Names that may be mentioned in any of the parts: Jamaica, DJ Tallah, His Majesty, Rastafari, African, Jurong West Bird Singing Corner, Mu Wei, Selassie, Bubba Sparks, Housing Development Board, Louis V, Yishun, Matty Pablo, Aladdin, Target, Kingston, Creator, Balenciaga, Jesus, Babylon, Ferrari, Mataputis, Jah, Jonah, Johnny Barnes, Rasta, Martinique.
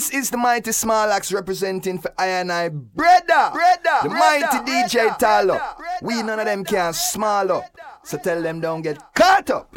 This is the mighty Small Axe representing for I and I. Brother, the mighty DJ Tallah. We none of them can small up. So tell them don't get caught up.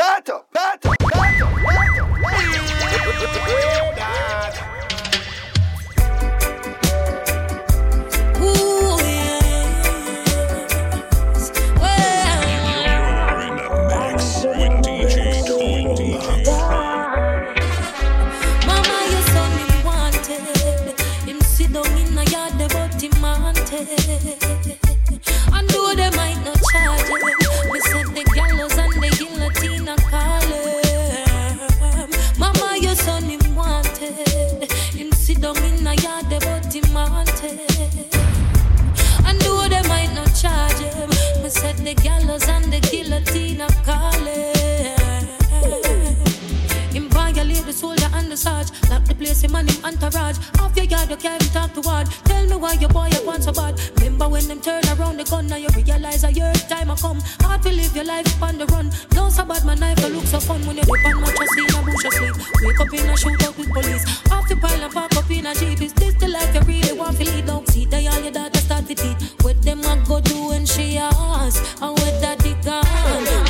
The gallows and the guillotine of Calais. Him violate the soldier and the sarge. Lock the place him and him entourage. Off your yard you can't talk to ward. Tell me why your boy you want so bad. Remember when them turn around the gun. Now you realize that your time a come. Hard to live your life upon the run. Don't sabat my knife, you look so fun. When you dip on mattress in a bush of sleep. Wake up in a shoot out with police. Off the pile and pop up in a jeep. Is this the life you really want to lead? Don't see they all your daughter start to eat. What them a go do when she asks. And with that he gone.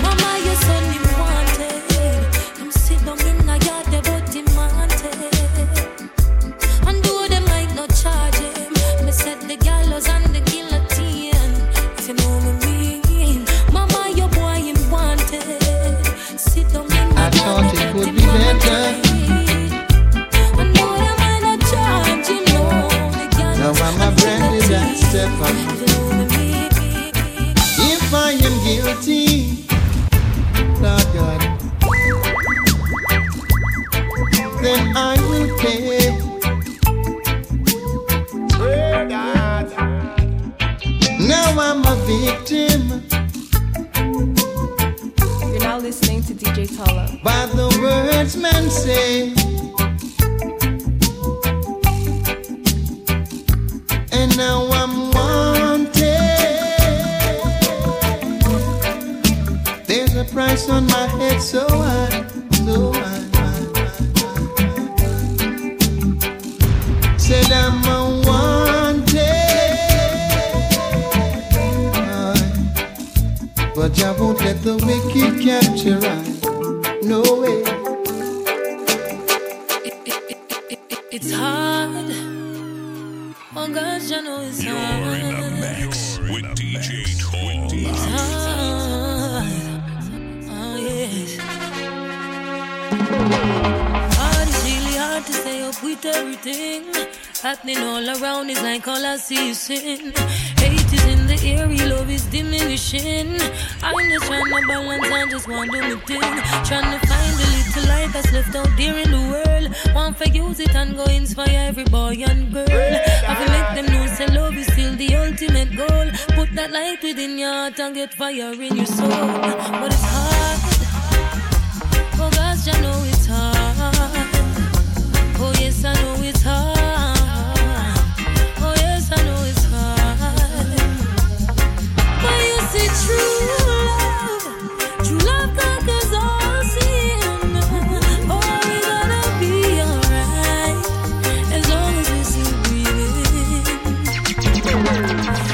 Mama, your son him wanted. Him sit down in a yard, they both him wanted. And though they might not charge him, me set the gallows and the guillotine. If you know me mean, Mama, your boy him wanted. Sit down in a yard, I thought it would be better. And though they might not charge him, no. Now I'm a brand new dance step up. I am guilty, Lord God. Then I will pay. Lord God. Now I'm a victim. You're now listening to DJ Tallah. By the words men say, and now I'm wanted. There's a price on my head, so I said I'm a wanted. But Jah won't let the wicked capture I. No way. It's hard. Oh God, Jah knows it's hard. You're in the mix with DJ Tallah. Hard, it's really hard to stay up with everything happening all around. It's like all I see is sin. Hate is in the air, love is diminishing. I'm just trying to balance, I just want to do my thing. Trying to find the little light that's left out there in the world. Want to use it and go inspire every boy and girl. I feel make them know say love is still the ultimate goal. Put that light within your heart and get fire in your soul. But it's hard. Oh God, I know it's hard. Oh yes, I know it's hard. Oh yes, I know it's hard. But you see true love conquers all sin. Oh, we're gonna be alright as long as we still breathing.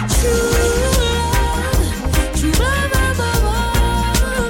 True love above all.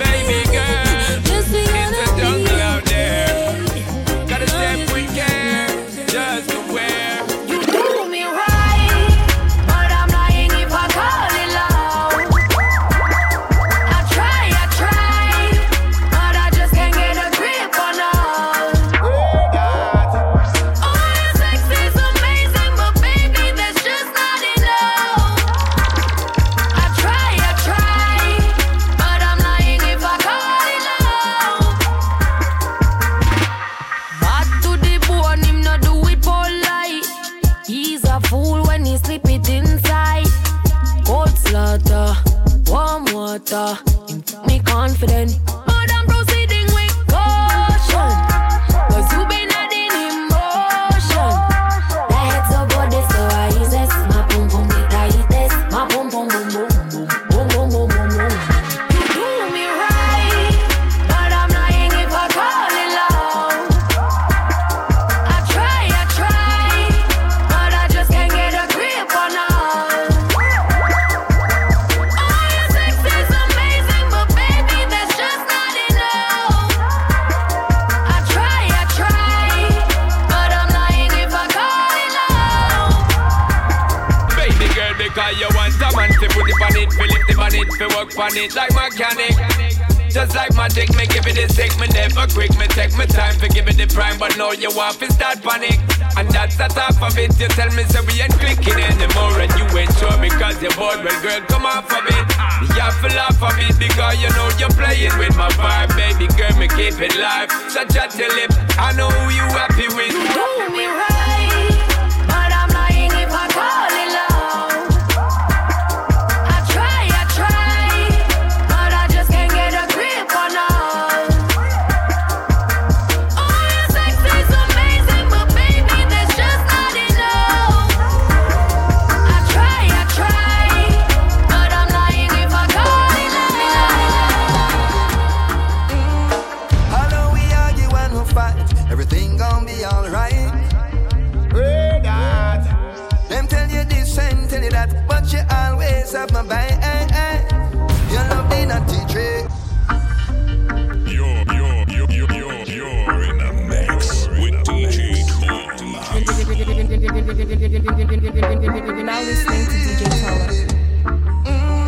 active on it, we work on it like mechanic. Just like magic, me give it a sec, me never quick, me take my time to give it the prime, but now you want to start panic. And that's the top of it, you tell me so we ain't clicking anymore, and you ain't sure because you're bored, well girl, come off of it. You have to laugh of it because you know you're playing with my vibe, baby girl, me keep it live, so chat your lip, I know who you happy with. You do me right, but I'm lying if I call it love. You're in a mix with DJ Tallah. Now listening to DJ Tallah.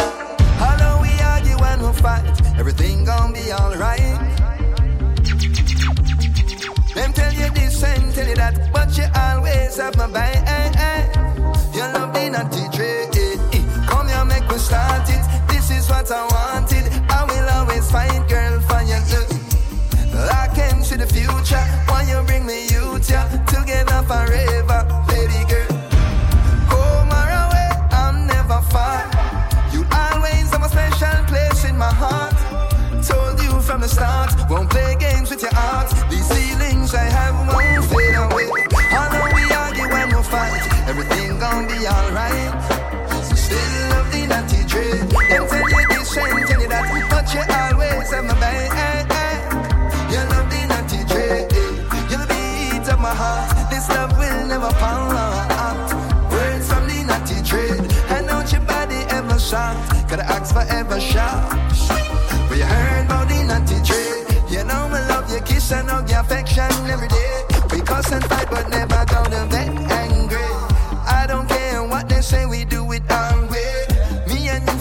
Although we argue and we fight, everything gon' be alright. Them tell you this and tell you that, but you always have my back. Your love did not betray. We start it, this is what I wanted. I will always fight, girl, for your love. I came to the future, why you bring me youth, yeah, together forever, baby girl. Home or away, I'm never far. You always have a special place in my heart. Told you from the start, won't play games with your heart. These feelings I have won't fade away. Although we argue when we fight, everything gon' be alright. Them tell you this and tell you that, but you always have my back. Your love the naughty dread. You're the beat of my heart. This love will never fall out. Words from the naughty dread. I know your body ever shot. Gotta ask for ever shot. But you heard about the naughty dread. You know I love your kiss and hug your affection every day. We cuss and fight but never gonna get angry. I don't care what they say, we do it our way.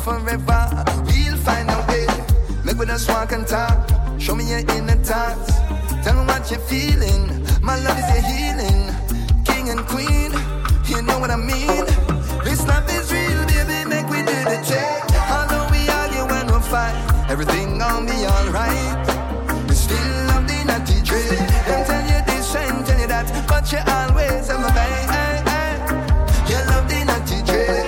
Forever, we'll find a way. Make with us walk and talk. Show me your inner thoughts. Tell me what you're feeling. My love is your healing. King and queen, you know what I mean. This love is real, baby. Make we do the check. Although we argue when we fight, everything gon' be alright. We still love the naughty dream. Don't tell you this and tell you that, but you always have my back. You love the naughty dream.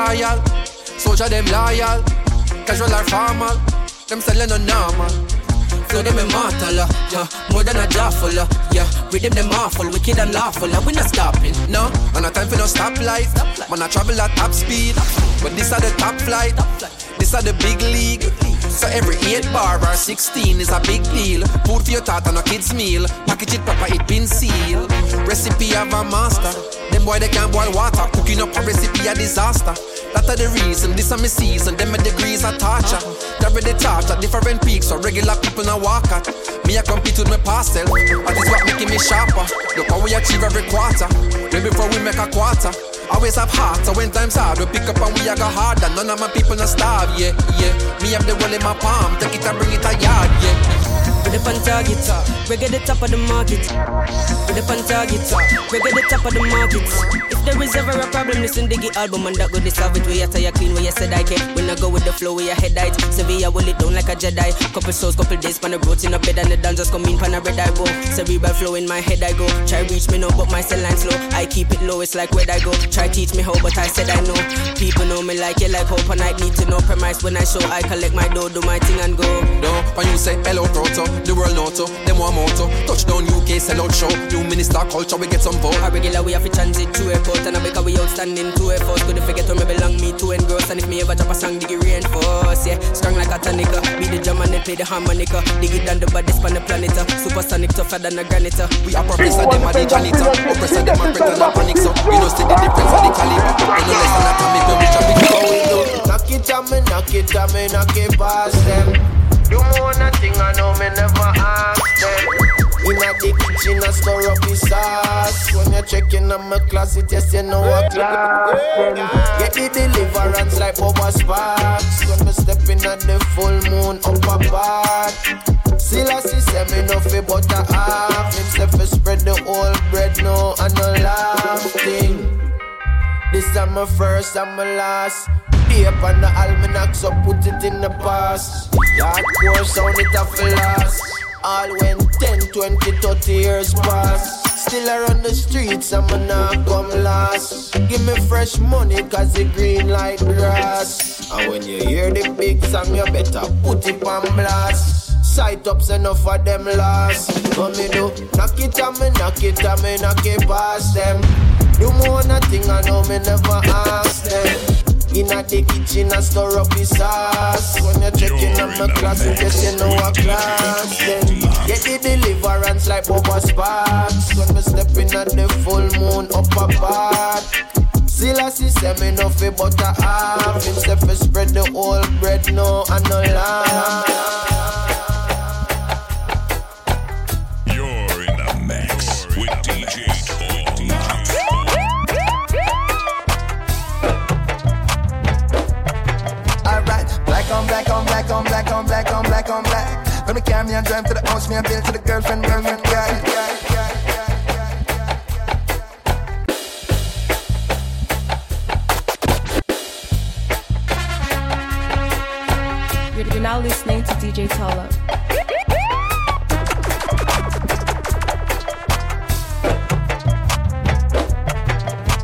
Royal, soldier them loyal, casual or formal, them selling no normal. Flow them immortal, yeah, more than a jawful, yeah. Rhythm them awful, wicked and lawful, we not stopping, no. And no time for no stoplight, man I travel at top speed, but this are the top flight, this are the big league. So every 8 bar or 16 is a big deal. Food for your tata and a kid's meal. Package it proper, it been sealed. Recipe of a master. Them boy they can't boil water. Cooking up a recipe a disaster. That are the reason, this are my season. Them my degrees are torture. They're ready to touch at different peaks. So regular people now walk at. Me I compete with my parcel. That is what making me sharper. Look how we achieve every quarter. Way before we make a quarter. Always have heart, so when time's hard, we pick up and we a go harder. None of my people not starve, yeah, yeah. Me have the world in my palm, take it and bring it a yard, yeah. With the pan Target, we get the top of the market. With the pan Target, we get the top of the market. If there is ever a problem, listen to the album and that go dissolve it. We are tired clean, we are said I can. When I go with the flow, we are head height. Sevilla will it down like a Jedi. Couple shows, couple days, pan the roads in a bed and the dancers come in pan a red eye roll. Cerebral flow in my head I go. Try reach me now, but my cell line slow. I keep it low, it's like where I go. Try teach me how, but I said I know. People know me like you, yeah, like hope, and I need to know premise when I show. I collect my dough, do my thing and go. No, when you say hello, proto, The world knows so, them want more so. Touchdown UK, sell out show. New minister culture, we get some vote. A regular we have a transit to airport. And I make a way outstanding to airport. Could you forget where me belong, me to engross. And if me ever drop a song, dig it reinforce. Yeah, strong like a tonic. Be the drum and then play the harmonica. Dig it down the baddest on the planet. Supersonic tougher than a granite. We are professor, them are the janitor. Oppressor, them are pretend and panic. So, you know, see the difference of the caliber. And the lesson I come into the traffic. Knock it down, me knock it past them. Do more nothing, I know me never ask them. In a the kitchen, I store up the sauce. When you're checking on my closet, yes, you know what. Get the deliverance like Bubba Sparks. When me stepping at the full moon up a part. Still I see seven of it, but I half. Himself is spread the whole bread, no, and no laughing. This I'm my first, I'm my last. Up on the almanac, so put it in the past. Hardcore sound it off the last. All when 10, 20, 30 years pass. Still around the streets, I'm gonna come last. Give me fresh money, cause it green like grass. And when you hear the big song, you better put it on blast. Sight ups enough of them last. What me do? Knock it on me, knock it on me, knock it past them. Do more nothing, I know me never ask them. In a the kitchen and store up the sauce. When you're checking on my closet, yes you know I class them. Get the deliverance like Bubba Sparks. When me stepping at the full moon up a part. Still I see semi nothing but a half. Himself is spread the whole bread, no and no lamb. You're in a mix with DJ Tallah. Black on black on black on black on black on black. From the Caribbean drive to the house, me I build to the girlfriend, girlfriend, girl. You're now listening to DJ Tallah.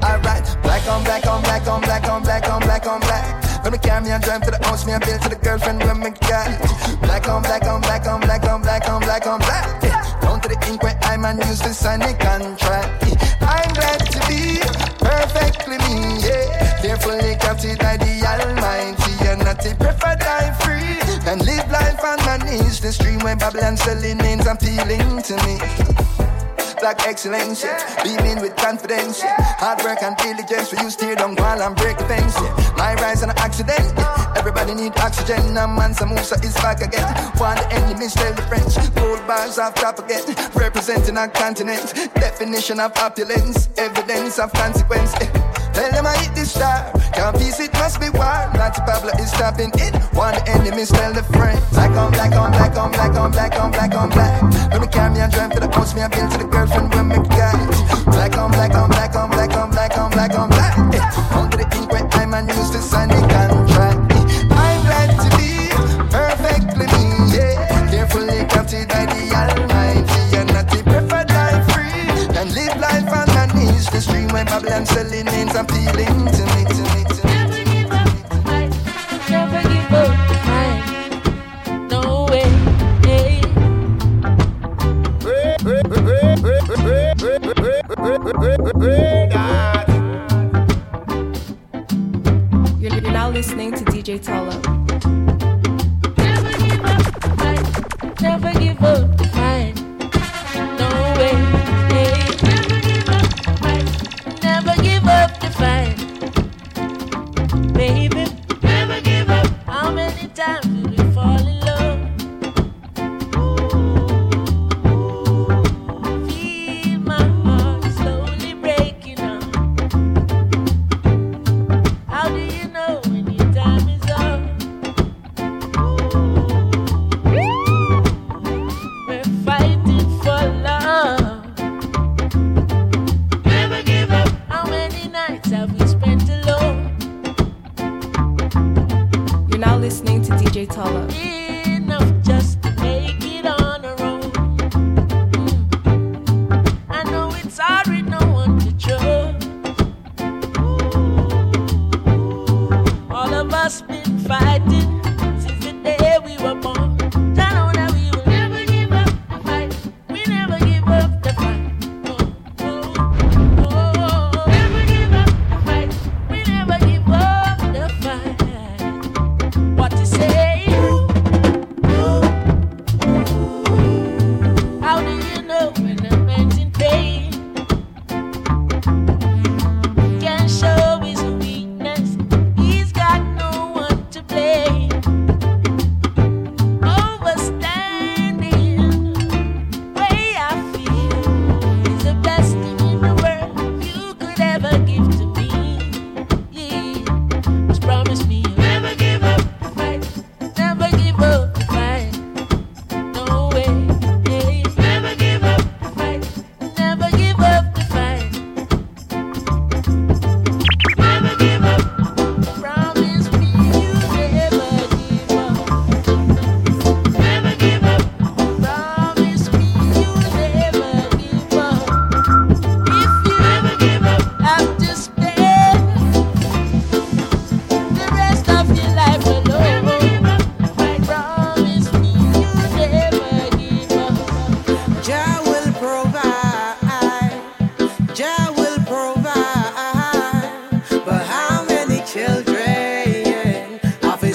Alright, black on black on black on black on black on black on black. When me carry me and drive to the house, me and build to the girlfriend when me got black on black on black on black on black on black on black. Down to the ink where I'm and used to sign the contract. I'm glad to be perfectly me, yeah. Carefully captured by the Almighty, and not to prefer die free and live life on my knees. The stream where Babylon selling names appealing to me. Black excellence, yeah. Beaming with confidence, yeah. Hard work and diligence for you steer down while I'm breaking things, yeah. My rise on an accident, yeah. Everybody need oxygen. A man some Musa is back again. One the enemies tell the French. Gold bars off top again. Representing our continent. Definition of opulence. Evidence of consequence, yeah. Tell them I hit this star. Can't peace it, must be war. Matty Pablo is stopping it. One enemy, tell the friend. Black on, black on, black on, black on, black on, black on, black. When me carry me and drive to the house, me I build to the girlfriend when me got it. Black on, black on, black on, black on, black on, black on, black. Under the ink where I'm and used to sign the contract. I'm glad to be perfectly me, yeah. Carefully crafted by the Almighty, and not to prefer die free and live life on my knees. The stream where Babylon selling names and feeling to me. You're now listening to DJ Tallah. Never give up, mine. No way. Never give up the fight, baby. Never give up. How many times did we fall in love? Been fighting since the day we were born. I know that we will never give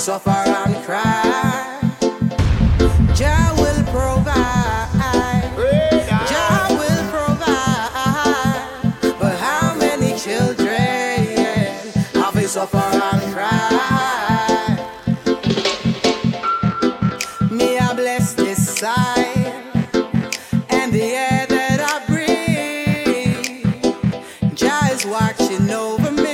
suffer and cry. Jah will provide. Jah will provide. But how many children have they suffer and cry? Me I bless this side and the air that I breathe. Jah is watching over me.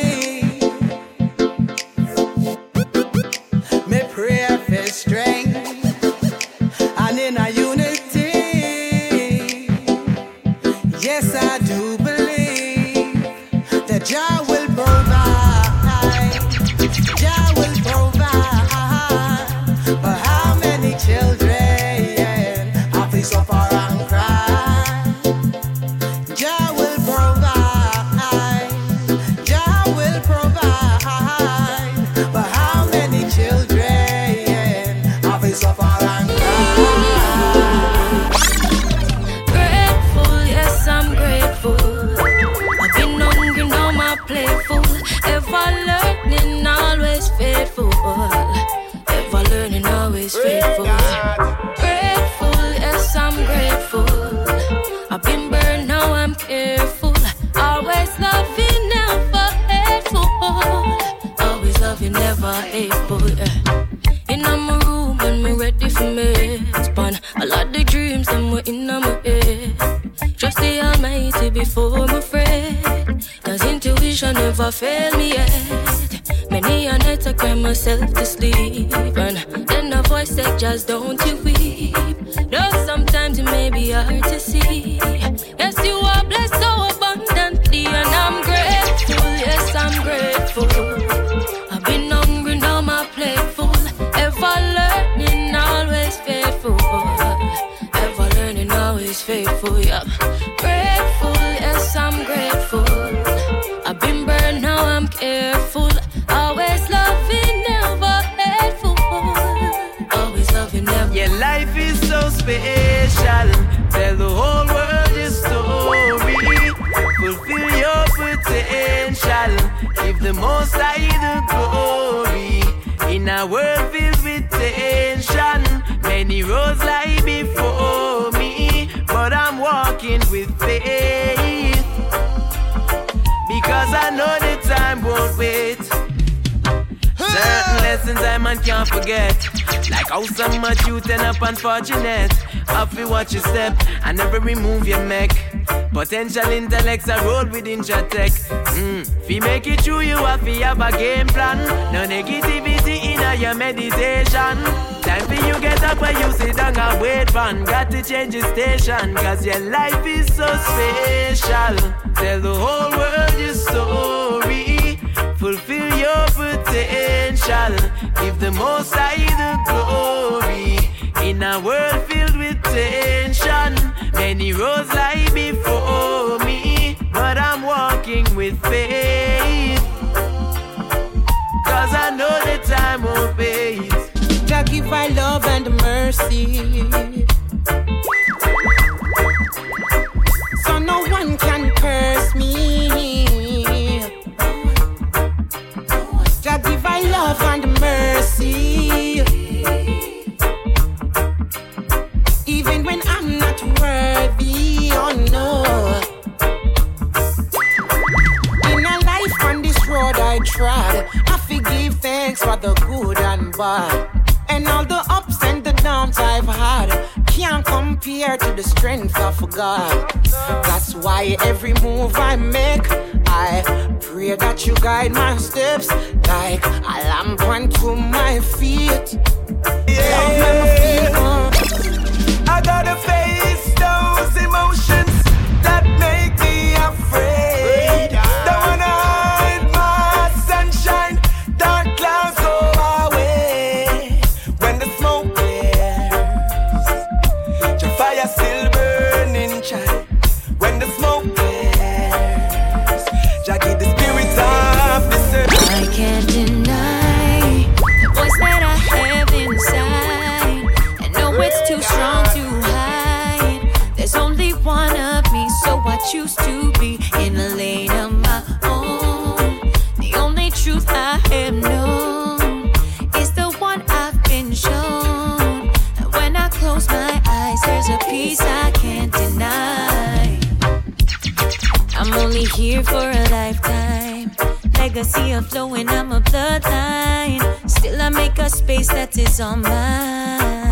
Unfortunate, happy watch your step and never remove your neck. Potential intellects are rolled with intratech. If you make it through, you have to have a game plan. No negativity in your meditation. Time for you get up and you sit down and wait fun. Got to change your station, cause your life is so special. Tell the whole world your story. Fulfill your potential. Give the Most High the glory. In a world filled with tension, many roads lie before me, but I'm walking with faith, cause I know the time won't wait. Jah give our love and mercy, so no one can curse me. Jah give our love and mercy, even when I'm not worthy, oh no. In a life on this road I trod, I forgive thanks for the good and bad. And all the ups and the downs I've had can't compare to the strength of God. That's why every move I make, I pray that you guide my steps like a lamp unto my feet. Yeah. I gotta face those emotions that make me afraid. Don't wanna hide my sunshine, dark clouds go my way. When the smoke clears, the fire still burning, child. When the smoke clears, Jackie, the spirits of the earth. I can't deny the voice that I have inside. I know it's too strong. Choose to be in a lane of my own. The only truth I have known is the one here for a lifetime. Legacy of flowing, I'm a bloodline. Still I make a space that is all mine.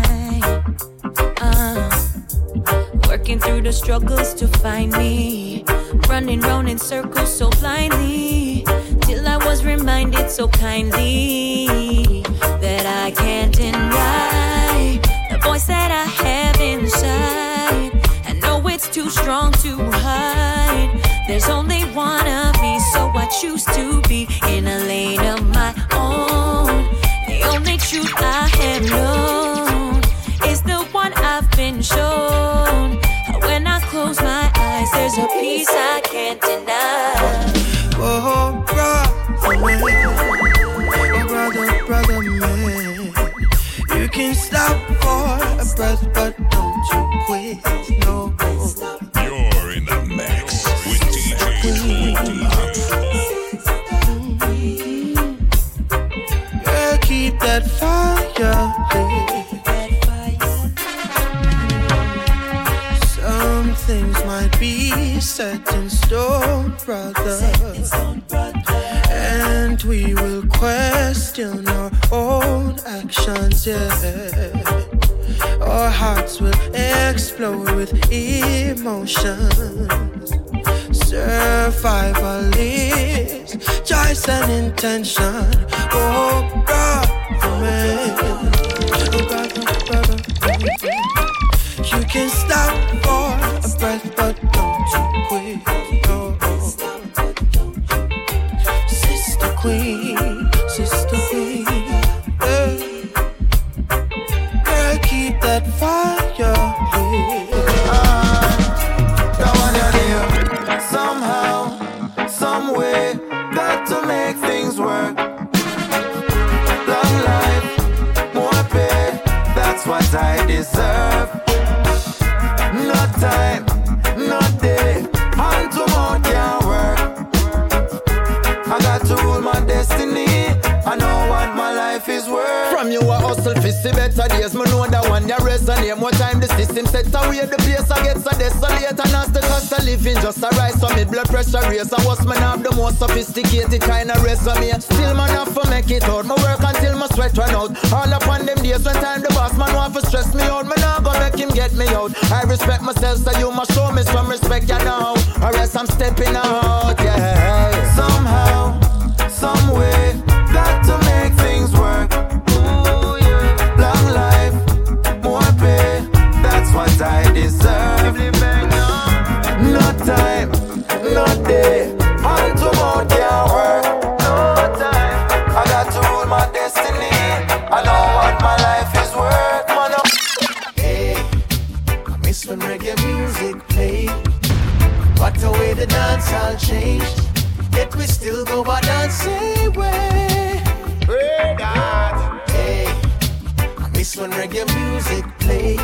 Working through the struggles to find me. Running round in circles so blindly. Till I was reminded so kindly that I can't deny the voice that I have inside. I know it's too strong to hide. There's only one of me, so I choose to be in a lane of my own. The only truth I have known is the one I've been shown. When I close my eyes, there's a peace I can't deny. Oh, brother man, oh, brother man, you can stop for a breath, but don't you quit, no. You're in the mix with DJ Tallah. Girl, keep that fire. Some things might be set in stone, brother. And we will question our own actions, yeah. Our hearts will explode with emotions. Survival is choice and intention. Oh, brother, man. Oh, brother. You can stop for a breath, but don't you quit. No. Queen, sister queen, hey. Girl, keep that fire, hey. That one you're near. Somehow, some way, got to make things work. Long life, more pay, that's what I deserve. No time, no day, and tomorrow can't work. I got to rule my destiny. I know what my life is worth. From you a hustle for see better days. Me know that one you resonate. More time the system set away. The place I get so desolate. And as the cost of living just a rise. So me blood pressure raise. And what's me have the most sophisticated kind of resume. Still man have to make it out. Me work until my sweat run out. All upon them days when time the boss man want to stress me out. Me now go make him get me out. I respect myself, so you must show me some respect, you know. Or else I'm stepping out, yeah. Somehow, some way, got to make things work. Ooh, yeah. Long life, more pay, that's what I deserve. No time, no day, all tomorrow can't work. No time, I got to rule my destiny. I know what my life is worth, man. Hey, I miss when reggae music played. What the way the dance all changed. Yet we still go by that same way. Hey, God. Hey, I miss when reggae music play.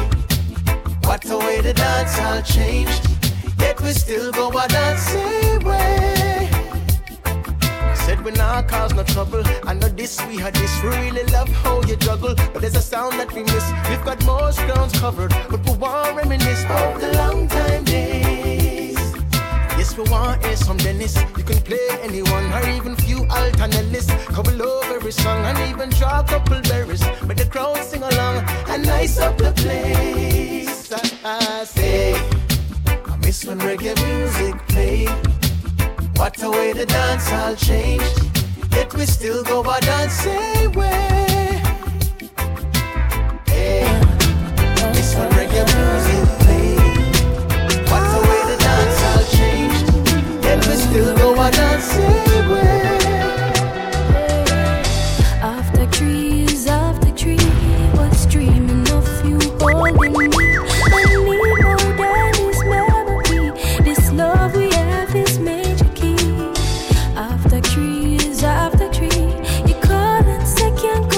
What a way the dance all changed. Yet we still go by that same way. Said we not cause no trouble. I know this, we had this. We really love how you juggle. But there's a sound that we miss. We've got most grounds covered. But we won't reminisce of the long time days. Yes, we want is from Dennis. You can play anyone or even few alternatives. Cover over every song and even draw a couple berries. But the crowd sing along and nice up the place. I say, I miss when reggae music played. What a way the dance all changed. Yet we still go by that same way. Hey, I miss when reggae music played. What a way the dance all changed. We still go on that same way. Off the tree, was dreaming of you holding me. I need more than this memory. This love we have is major key. Off the tree, you call and say can't go.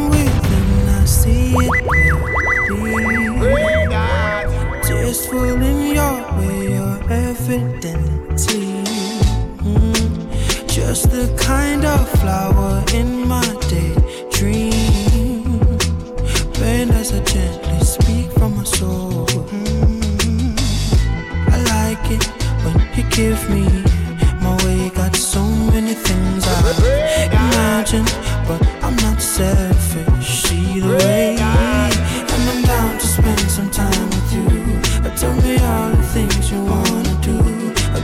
I'm within, I see it clearly. Tasteful in your way, your evidently. Just the kind of flower in my daydream. Bend as I gently speak from my soul. I like it when you give me my way. Got so many things I imagine, but I'm not selfish either way. And I'm down to spend some time with you. Tell me all the things you wanna do.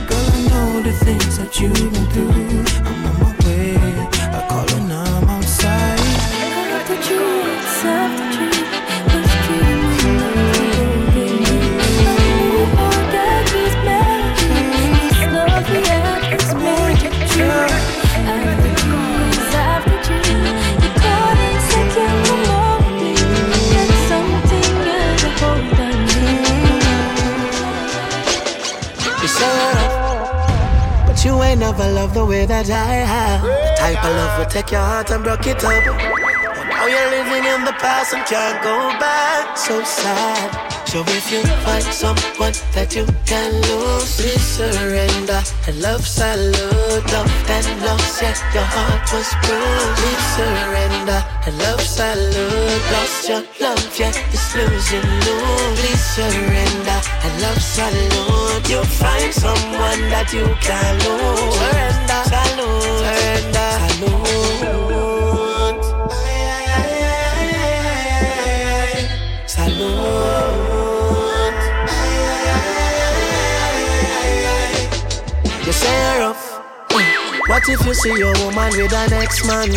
Girl, I know the things that you've been through. I'm on my way, I call and I'm outside. I hope that you accept the truth. You ain't never loved the way that I have. The type of love will take your heart and broke it up. And now you're living in the past and can't go back. So sad. So if you find someone that you can lose, please surrender. And love salute. Love that lost, yet your heart was bruised. Please surrender. And love salute. Lost your love, yet it's losing lose. Please surrender. And love salute. You'll find someone that you can lose. Surrender. Salute. Surrender. Salute. Salute. You say you're rough. What if you see your woman with an ex-man?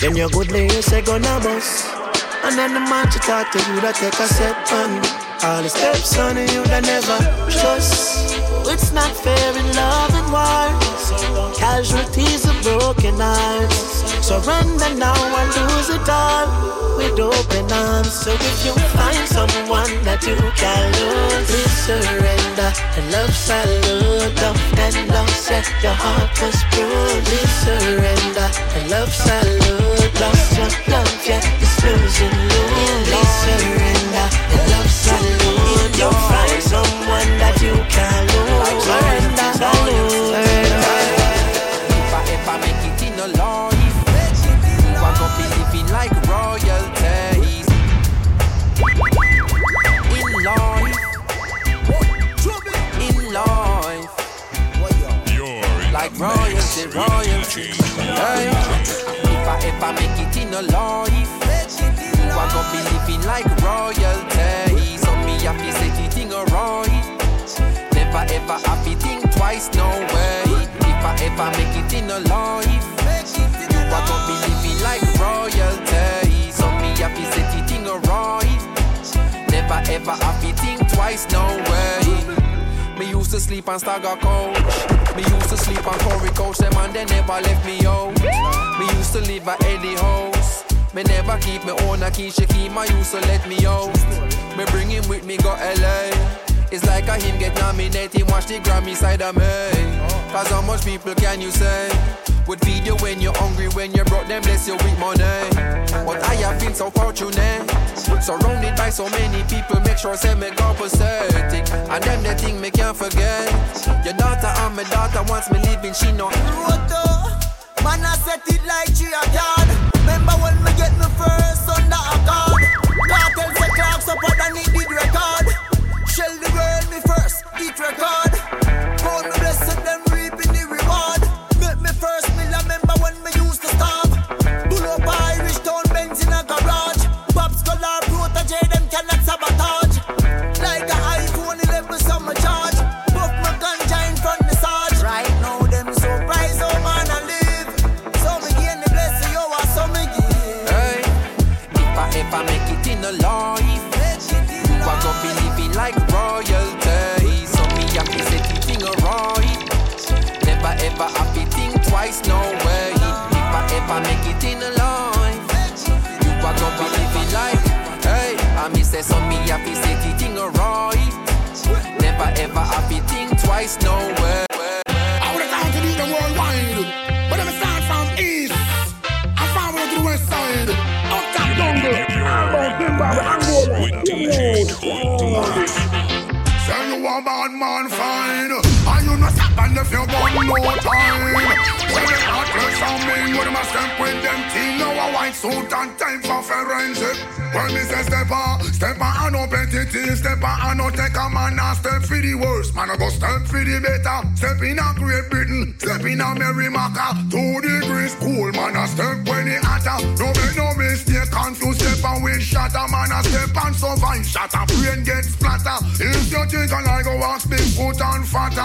Then your good lady say gonna bust. And then the man she talk to you that take a step on. All the steps on you that never trust. It's not fair in love and war. Casualties of broken hearts. Surrender now and lose it all with open arms. So if you find someone that you can lose, please surrender and love salute. Love and love set your heart was bruised. Please surrender and love salute. Lost your love, yeah, it's losing lose. Please surrender and love salute. You'll find someone that you can lose. Surrender, salute. If I make it in the law, be living like royalties in life, like royalty, royalty. If I make it in a life, I'm gonna be living like royalty. So me happy set it in a right. Never ever happy think twice, no way. If I make it in a life, I'm gonna be living like royalty. So me happy set it in a right. Never ever happy think twice, no way. Me used to sleep on stagger couch. Me used to sleep on Corey coach. Them and they never left me out. Me used to live at Eddie house. Me never keep me own a key. She keep my used to let me out. Me bring him with me go LA. It's like a him get nominated, watch the Grammy side of me. Cause how much people can you say would feed you when you're hungry, when you brought them bless you with money? But I have been so fortunate, surrounded by so many people, make sure say me compensating. And them the thing me can't forget. Your daughter and my daughter wants me living, she know. Man I set it like she a god. Remember when me get me first under a god. Cartel say clocks up what I needed record. Shell the world me first, eat record. Call me blessed, them reaping the reward. Make me first meal, remember when me used to starve. Pull up Irish town, Benz in a garage. Pops color, protege, them cannot sabotage. Like a iPhone 11, some charge. Puff my ganja in front the Sarge. Right now, them surprise how man I live. So me gain the blessing, yo, I so me give. Hey, if I make it in a life, I go be living like royalty. So me happy set it in a right. Never ever happy think twice, no way. If I ever make it in a life, you are gonna be living like. Hey, I me say so me happy set it in a right. Never ever happy think twice, no way. I would have gone to the worldwide, but I'm start from east. I found way to the west side. with DJ Tallah. Tell you a bad man fine, and you not stop and if you want no time. When the actors are mean, with them a step with them team. Now a white suit and time for forensic. When me say step on, I no petty thing. Step on, I no take a man and step for the worst. Man I go step for the better. Step in a Great Britain, step in a Merrimacker. 2 degrees cool, man I step when it hotter. No make no mistake, confuse step and win shatter. Man I step and survive, shatter brain get splatter. If you think I go ask big foot and fatter.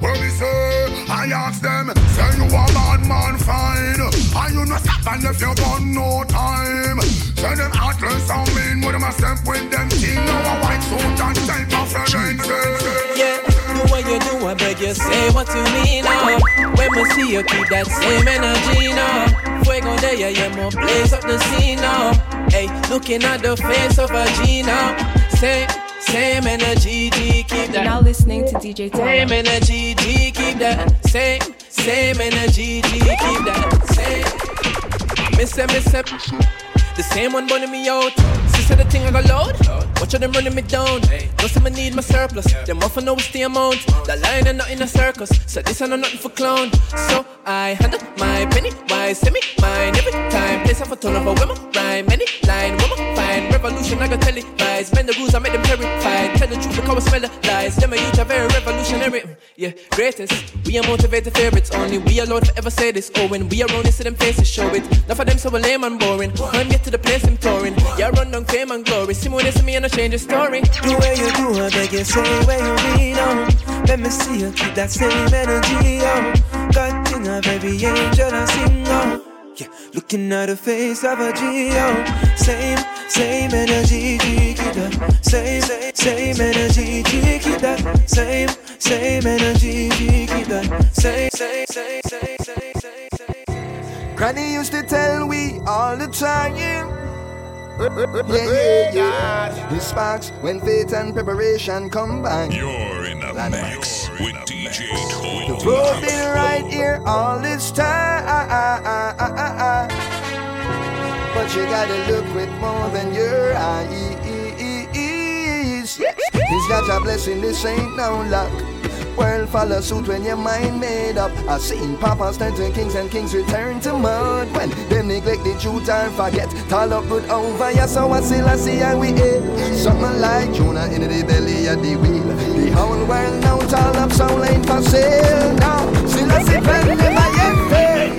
Well, we say, I ask them, say you a bad man fine, and you no stop and if you burn no time. Say them athletes are mean, with them a step with them team. Now a white suit and type of friends. Yeah, do what you do, I beg you say what you mean, oh. When we see you keep that same energy, no. Fuego de ya, yeah, more blaze up the scene, no. Hey, looking at the face of a Gina, say same energy, G, keep that. Y'all listening to DJ Tallah. Same energy, G, keep that. Same energy, G, keep that. Same. Miss the same one burning me out. Sister, the thing I got loud. Watch all them running me down. Don't say me need my surplus. Them off and always the amount. That lion ain't not in a circus. So this ain't nothing for clown. So I handle my penny. Why send me mine every time? Place off a ton of a women. Rhyme many line woman. Fine revolution. I got tell it lies. Bend the rules. I make them terrified. Tell the truth because I smell the lies. Them a youth are very revolutionary. Yeah, greatest. We are motivated favorites. Only we alone forever say this. Oh, when we are on this to them faces show it. Not for them so we're lame and boring. When get to the place I'm touring. Yeah, run down fame and glory. See more this me and I change the story. Do where you do, I beg you say where you lean on. Let me see you keep that same energy on. God thing a baby angel I sing on. Yeah, looking at the face of a G.O. Same energy, G, keep that. Same energy, G, keep that. Same energy, G, keep that. Same. Granny used to tell we all the time. Yeah. His sparks when faith and preparation combine. You're in a mix with DJ Tallah. The road been right here all this time. But you gotta look with more than your eyes. He's got a blessing, this ain't no luck. World follow suit when your mind made up. I seen papas turn to kings and kings return to mud when them neglect the truth and forget. Tallah put over ya, so I see and we ate. Something like Jonah in the belly of the wheel. The whole world now Tallah soul ain't for sale. Now Selassie can never yet fail.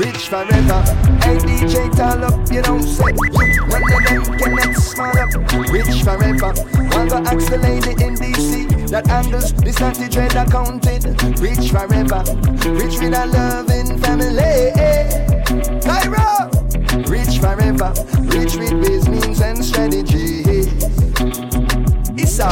Rich forever. Hey DJ Tallah, you don't say. One of them cannot smart up. Rich forever. One go ask the lady in DC. That handles this anti-trade accounting. Rich forever. Rich with a loving family. Cairo! Rich forever. Rich with business and strategy. Issa.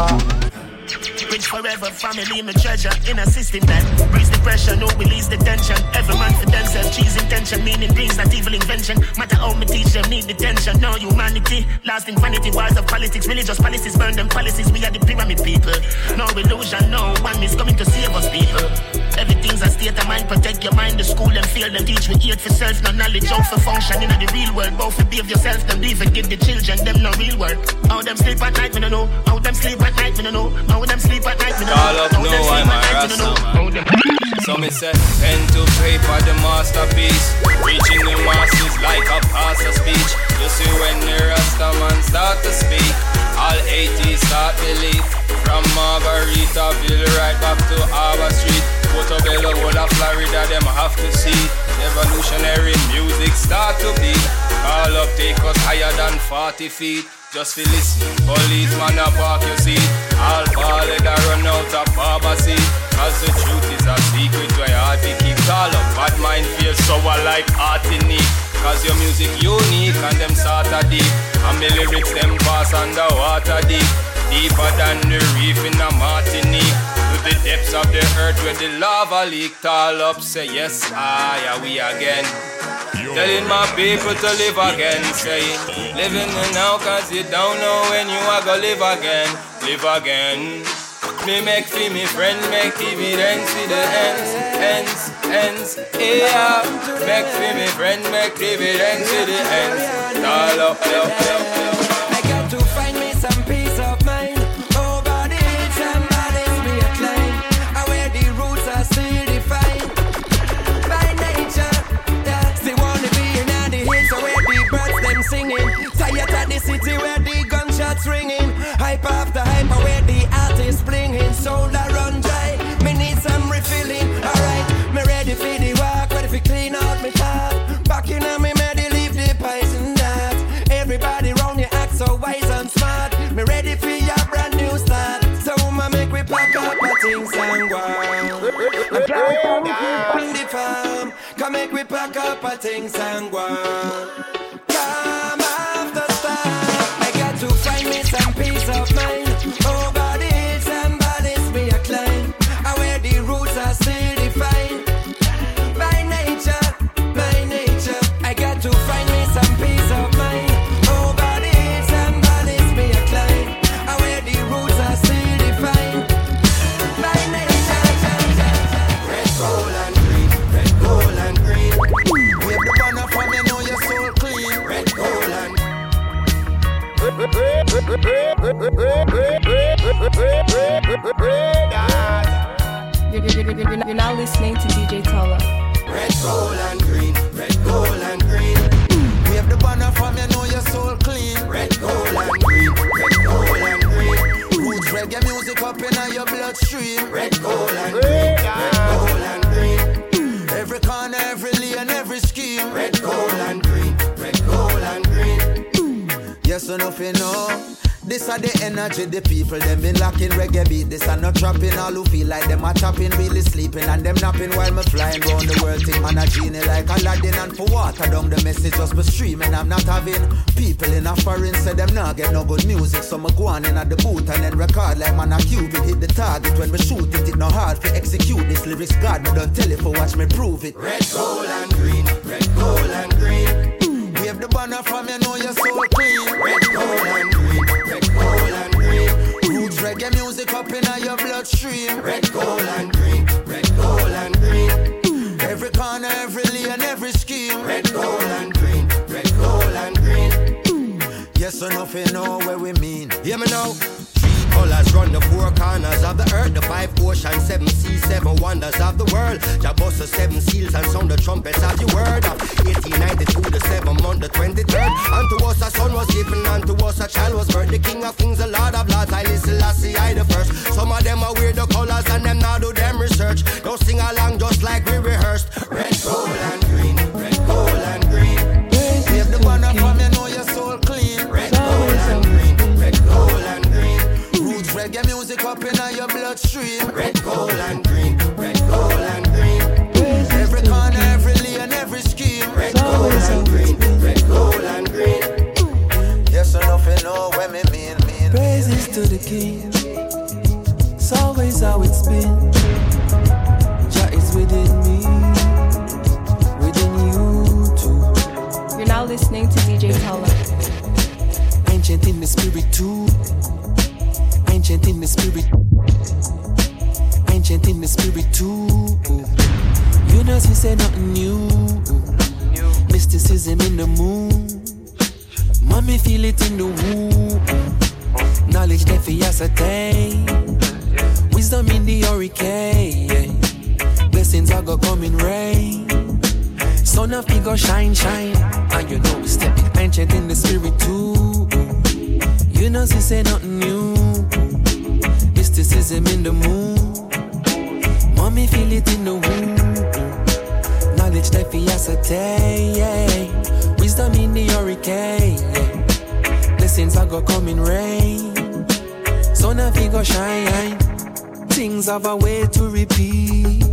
Rich forever. Family, my treasure. In a system that brings the pressure. No, release the tension. Every man for themselves. Cheese intention. Meaning brings not evil invention. Matter how me teach them. Need detention. No humanity. Lost in vanity. Wars of politics. Religious policies. Burn them policies. We are the pyramid people. No illusion. No one is coming to save us people. Everything's a state of mind. Protect your mind. The school and field. Them teach we eat for self. No knowledge. Out for function. In the real world. Both for behave yourself. Them leave and give the children. Them no real work. How them sleep at night. We don't know. How them sleep at night. We don't know. How them sleep at night. All up know I'm a Rasta. So me say pen to paper the masterpiece. Reaching the masses like a pastor's speech. You see when the Rasta man start to speak, all 80 start to leave. From Margaritaville right back to Arbor Street, Portobello, all of Florida, them have to see. Revolutionary music start to beat. All up take us higher than 40 feet. Just feel this, policeman a park you see. All ballad a run out of pharmacy. Cause the truth is a secret where hard to keep. All up bad mind feels sour like Martinique. Cause your music unique and them sort of deep. And me lyrics them pass underwater deep. Deeper than the reef in a Martinique. To the depths of the earth where the lava leak. All up say yes, yeah, we again. Telling my people to live again, saying living in now cause you don't know when you are gonna live again, live again. Me make feel me friend, make dividends to the ends, yeah. Make feel me friend, make dividends to the ends. Tallah, that's ringing. Hype after hype, where the artist blinging. Soda run dry, me need some refilling. Alright, me ready for the work, ready for clean out me top. Back in on me, ready leave the pies and that. Everybody round you act so wise and smart. Me ready for your brand new start. So ma make we pack up our things and go. I'm the farm, come make we pack up our things and go. You're now listening to DJ Tallah. Red, gold and green, red, gold and green. We have the banner from you know your soul clean. Red, gold and green, red, gold and green. Roots reggae music up in your bloodstream. Red, gold and green, red, gold and green. Every corner, every lane, every scheme. Red, gold and green, red, gold and green. Yes or nothing, no. This are the energy, the people, them been locking reggae beat. This are not trapping, all who feel like them are tapping, really sleeping and them napping while me flying round the world. Think man a genie like Aladdin and for water down the message just be streaming. I'm not having people in a foreign say them not get no good music. So me go on in at the booth and then record like man a cubit. Hit the target when me shoot it, it no hard to execute this. Lyrics God, me don't tell it for watch me prove it. Red, gold and green, red, gold and green. Wave the banner from you know your soul clean. Red, gold and green, red, gold and green. Roots reggae music up in your bloodstream. Red, gold and green, red, gold and green. Every corner, every lane, every scheme. Red, gold and green, red, gold and green. Yes or nothing, know what we mean. Hear me now. Colors run the four corners of the earth, the five oceans, seven seas, seven wonders of the world. Jah bust the seven seals and sound the trumpets of the word. Of 1892, the 7th month, the 23rd. Unto us a son was given, unto us a child was birthed. The King of Kings, the Lord of Lords, I listen, I see, I the first. Some of them are weird, the colors, and them now do them research. Don't sing along just like we rehearsed. Red, gold, and green, red, gold, and green. Save the banner from you know your soul clean. Red, gold, and green, red, gold, and green. Reggae music up in your bloodstream. Red, gold and green, red, gold and green. Every corner, every lane, every scheme. Red, gold and green, red, gold and green. Yes or nothing, know what me mean. Praises to the King. It's always how it's been. Jah is within me, within you too. You're now listening to DJ Tallah. Ancient in the spirit too. Ancient in my spirit, ancient in my spirit too. You know she say nothing new. Mysticism in the moon. Mommy feel it in the womb. Knowledge that for yesterday. Wisdom in the hurricane. Blessings are go coming rain. Sun of figure shine, shine. And you know we step ancient in the spirit too. You know she say nothing new. Mysticism in the moon. Mommy feel it in the womb. Knowledge that for yesterday. Wisdom in the hurricane. Blessings are go coming rain. Sun a fi go shine. Things have a way to repeat.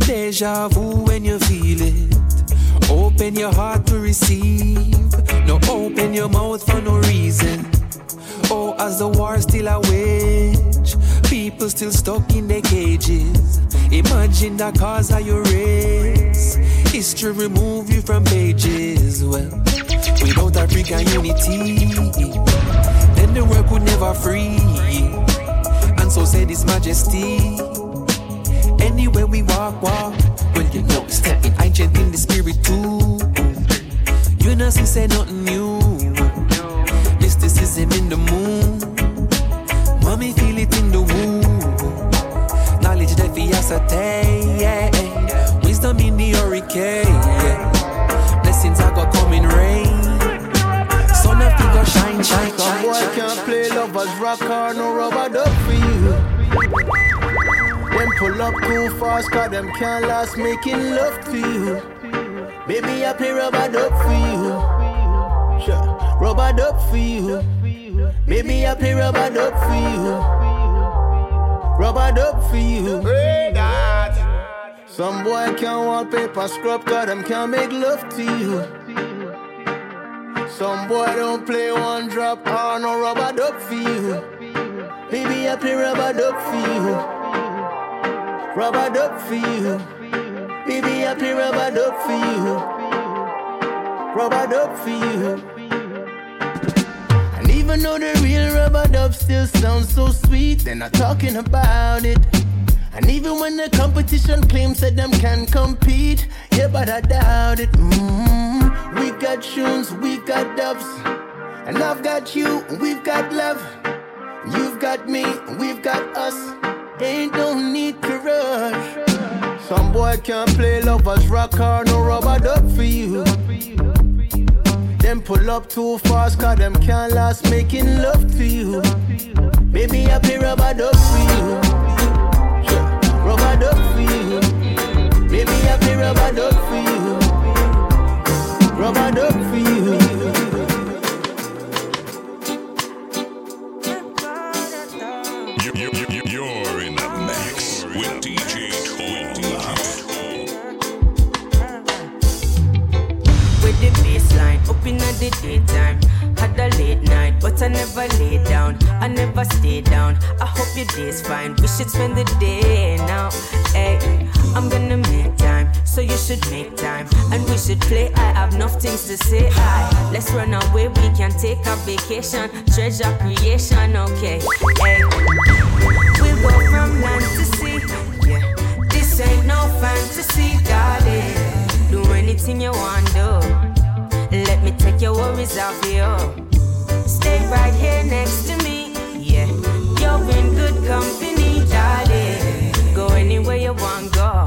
Deja vu when you feel it. Open your heart to receive. No open your mouth for no reason. Oh, as the war still a wage, people still stuck in their cages. Imagine the cause of your race. History remove you from pages. Well, without African unity, then the world could never free. And so said His Majesty. Anywhere we walk. Well, you know, stepping ancient in the spirit too. You know, she said nothing new. Mysticism in the moon. Mommy feel it in the womb. Knowledge that for yesterday. Wisdom in the hurricane. Blessings are go coming rain. Sun a figure shine, shine, shine, shine, shine, shine. Cause rock hard, no rubber duck for you. Them pull up too fast, cause them can't last making love to you. Baby, I play rubber duck for you. Sure. Rubber duck for you. Baby, I play rubber duck for you. Rubber duck for you. Hey, God. Some boy can't want paper scrub, cause them can't make love to you. Some boy don't play one drop, or no rubber duck for you. Baby, I play rubber duck for you. Rubber duck for you. Baby, I play rubber duck for you. Rubber duck for you. And even though the real rubber duck still sounds so sweet, they're not talking about it. And even when the competition claims that them can compete, yeah, but I doubt it. We got tunes, we got dubs, and I've got you, we've got love. You've got me, we've got us, ain't no need to rush. Some boy can't play lovers rock hard, no rubber duck for you. Them pull up too fast, cause them can't last making love to you. Baby, I play rubber duck for you. Rubber duck for you. Baby, I play rubber duck for you. Rubber duck for you. You're in the mix with DJ Tallah. With the baseline, up in the daytime. Had a late night, but I never lay down. I never stay down. I hope your day's fine. We should spend the day now. Hey, I'm gonna make time, so you should make time. And we should play, I have enough things to say. Aye, let's run away, we can take a vacation. Treasure creation, okay. Hey, we'll go from land to sea. Yeah, this ain't no fantasy, darling. Do anything you want, do. Let me take your worries off you. Stay right here next to me. Yeah, you're in good company, darling. Go anywhere you want, go.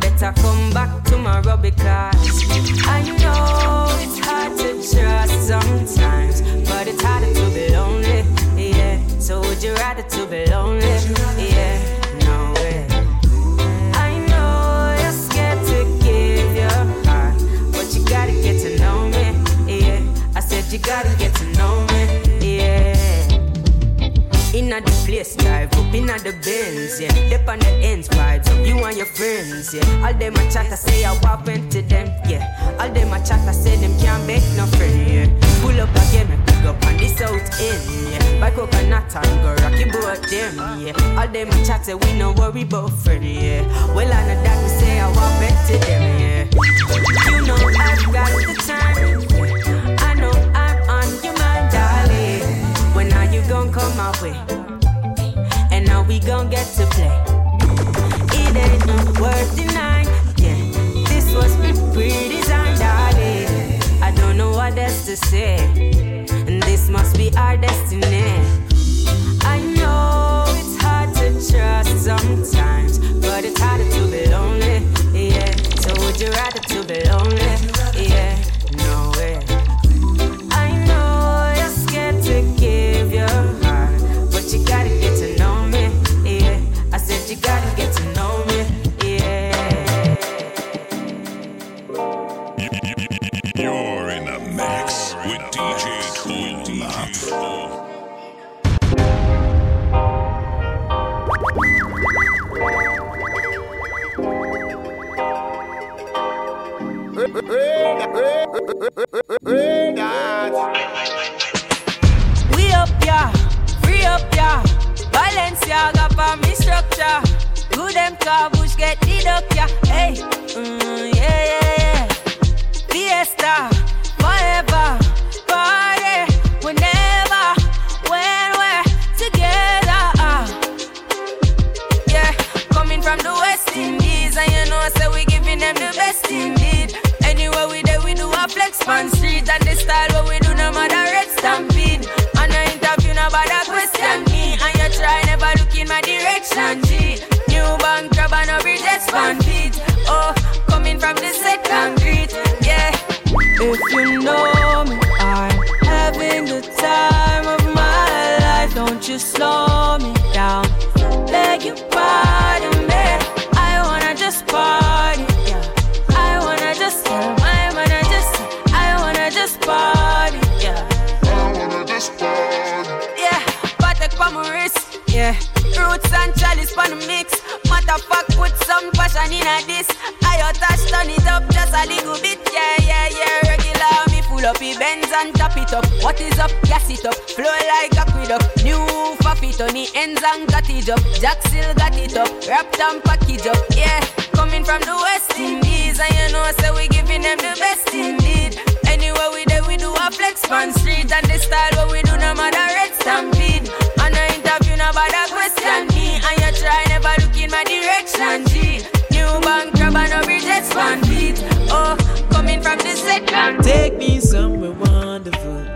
Better come back tomorrow because I know it's hard to trust sometimes, but it's harder to be lonely, yeah. So would you rather to be lonely, yeah? No way. I know you're scared to give your heart, but you gotta get to know me, yeah. I said you gotta get to know me, yeah. Inna the place, drive up inna the Benz, yeah. Dep on the ends, vibes up, you and your friends, yeah. All them a chat, I say I went to them, yeah. All them a chat, I say them can't make no friend, yeah. Pull up again, I pick up on the south end, yeah. Buy coconut and go rocky boat them, yeah. All them a chat, say we no worry about friend, yeah. Well, I know that we say I went to them, yeah. You know I've got the time, I know I'm on your mind, darling. When are you gon' come my way? And now we gon' get to play. It ain't no worth denying, yeah. This was pre-designed, darling. I don't know what else to say. And this must be our destiny. I know it's hard to trust sometimes, but it's harder to be lonely, yeah. So would you rather to be lonely, yeah? No way. You gotta get to know me, yeah. I said you gotta get to know me, yeah. You're in a mix with DJ Tallah. We up, yeah. Up, yeah. Balenciaga for me structure. Do them car bush get deduct, yeah. Hey, yeah, yeah, yeah. Fiesta, forever, party, whenever, when we're together. Yeah, coming from the West Indies, and you know, so we giving them the best indeed. Anywhere we there, we do a flex on street, and the style what we do no matter red stampede. But I question me, and you try never look in my direction, G. New bank job and no rejects fan beat. Oh, coming from the second beat, yeah. If you know me, I'm having the time of my life. roots and chalice for the mix. Matter of fact, put some passion in a this. I touch, turn it up just a little bit. Yeah, yeah, yeah. Regular me full up, he bends and top it up. What is up? Gas it up. Flow like a aqueduct. New faffy on the ends and got it up. Jack still got it up. Wrapped and package up. Yeah, coming from the West Indies. And you know, so we giving them the best indeed. Anywhere we there, we do a flex on street. And the style what we do, no matter red stampede. And I interview, no bother question me. And you try never look in my direction, G. New bank job and no rejects one beat. Oh, coming from the second. Take me somewhere wonderful.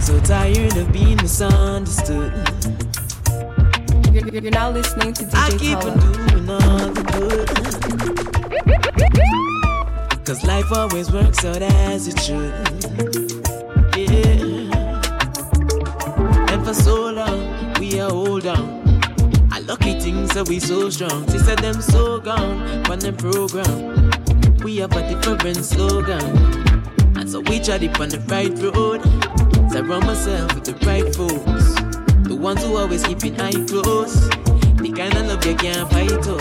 So tired of being misunderstood. You're now listening to DJ Tallah. I keep on doing all the good. Cause life always works out as it should. Yeah. And for so long, we are hold on. Our lucky things that we so strong. They said them so gone from them program. We have a different slogan. And so we tried it on the right road. Surround myself with the right folks. The ones who always keeping eye close. The kind of love you can't fight up.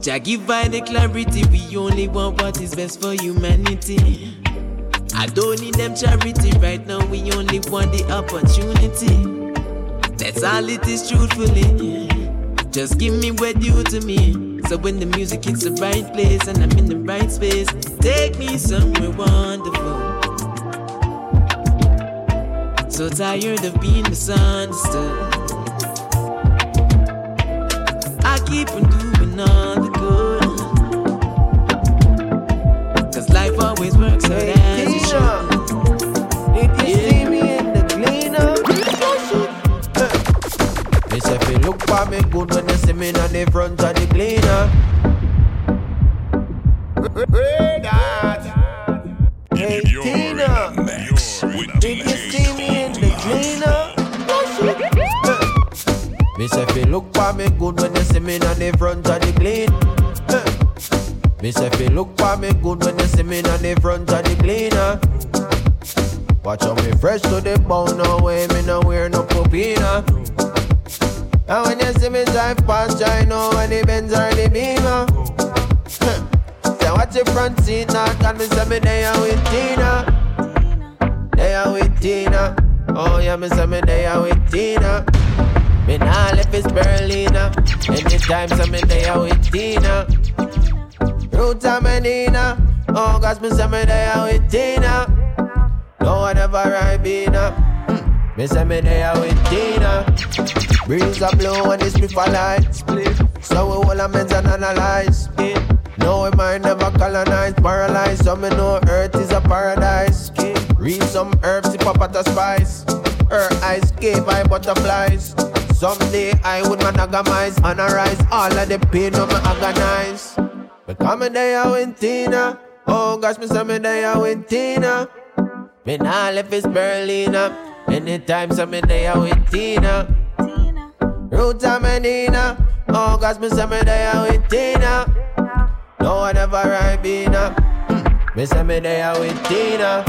Jah give by the clarity. We only want what is best for humanity. I don't need them charity. Right now we only want the opportunity. That's all it is truthfully. Just give me what due to me. So when the music hits the right place and I'm in the right space, take me somewhere wonderful. So tired of being misunderstood. I keep on doing all the good. Cause life always works out as it should. Did you see me in the cleaner? They say if you look for me good when they see me on the front of the cleaner. Hey, that. Hey, Tina. Did you see me? Me say fi look for me good when they see me on the front of the clean. Me say fi look for me good when they see me on the front of the cleaner. Watch out me fresh to the bone, no way me no wear no pupina. And when you see me drive past, I know when the Benz or the Beamer. Say watch the front seat now, cause me say me they are with Tina. They are with Tina. Oh yeah, me say me they are with Tina. Me nah left is Berlina. Anytime some day out with Tina. Ruta Menina. Oh, gosh, me some day out with Tina. No one ever ride Bina. Me some day out with Tina. Breeze a blow and it's me for light. So we all a men's and analyze. No, we mind never colonize, paralyze. So me know earth is a paradise. Read some herbs, sip up at a spice. Her eyes gave by butterflies. Someday I would monogamize, analyze all of the pain of my agonize. But come a day I win Tina. Oh gosh, me some day I win Tina. Me nah left is Berlina. Anytime some day I win Tina. Ruta Menina. Oh gosh, me some day I win Tina. No one ever ride Bina. Me some day I win Tina.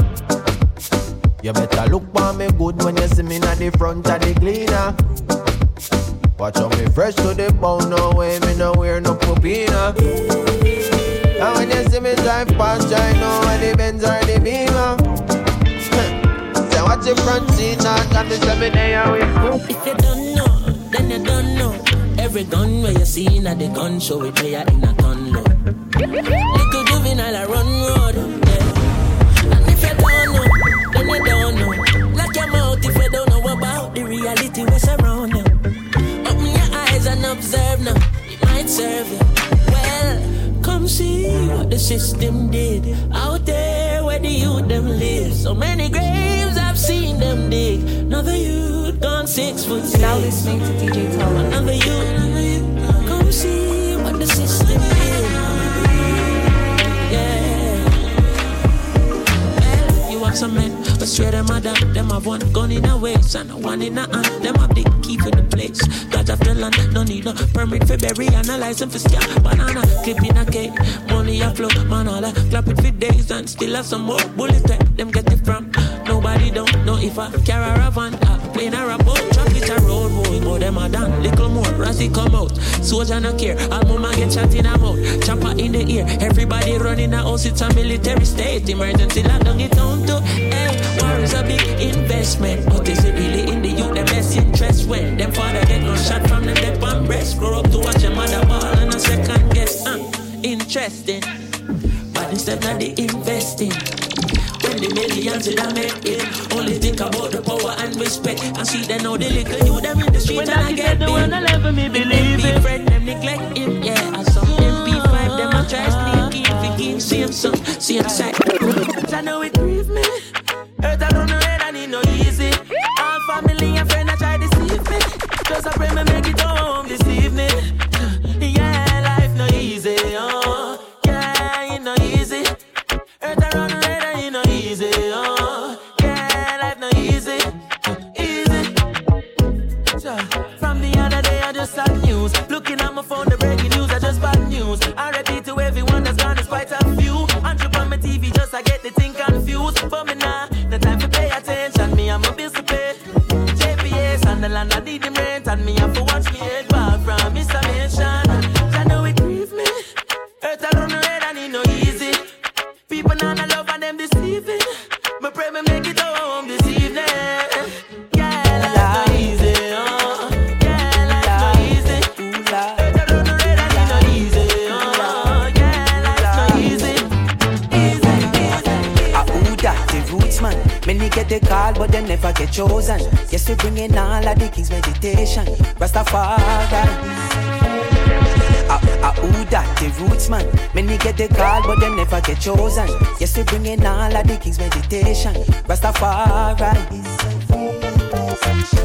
You better look for me good when you see me na the front of the cleaner. Watch out me fresh to the bone, no way me no wear no pupina. And when you see me drive past, I know when the Benz or the Beamer. Say watch the front seat now, and the 7 day we go. If you don't know, then you don't know. Every gun where you see na the gun show we play in a gun low. Little juvenile I run road. They don't know. Lock your mouth if you don't know about the reality what's around you. Open your eyes and observe now. It might serve you. Well, come see what the system did out there where the youth them live. So many graves I've seen them dig. Another youth gone 6 foot 6. Now listening to DJ Tallah. Another youth, come see what the system did. Yeah. Some men, but swear them a damn. Them have one gun in a waist and one in a hand. Them have big key for the place. Got after land, no need no permit for berry. Analyze them for scam. Banana, clip in a cake. Money a flow, man all a clap it for days. And still have some more bullets that them get it from. Nobody don't know if I carry a van. I play a rap. how them are done. Little more, Razzie come out. Soldier no care, all mama get shot in her mouth. Chopper in the ear, everybody running the house. It's a military state, emergency lockdown. It don't do, hey, war is a big investment. But is it really in the youth, the best interest when them father get no shot from the death and breast. Grow up to watch your mother ball and a second guess. Interesting, but instead of the investing. The millions that I make it. Only think about the power and respect. I see them now, they little you them in the street when and I get the one that ever me believe it. Friend them neglect him, yeah. I saw MP5, them I try sneaking, thinking same song, same side. I know it grieves me. Earth I don't know it, I need no easy. All family and friend I try to deceive me. Just I pray me make it home this evening. Yeah, life no easy, oh. Yeah, it no easy. Earth I don't know it, I need no easy. Easy, oh, yeah, life not easy, easy. So, from the other day, I just had news. Looking at my phone, the breaking news, I just bad news. I repeat to everyone that's gone, it's quite a few. And trip on my TV, just I get the thing confused. For me now, the time to pay attention, me and my bills to pay. JPS and the land I need the rent, and me have to watch me head back from Mr. Mansion. I know it grieves me, earth I don't know it, I need no easy. People now I love and them deceiving. My pray me make it home this evening. Yeah, life not easy, oh. Yeah, life not easy. Earth I don't know red and it's not easy, oh. Yeah, life not easy. Easy, easy. A Uda, the roots man. Many get the call but they never get chosen. Yes, we bring in all of the king's meditation. Rastafari. Who that the roots man? Many get the call but they never get chosen. Yes, we bring in all of the king's meditation. Rastafari.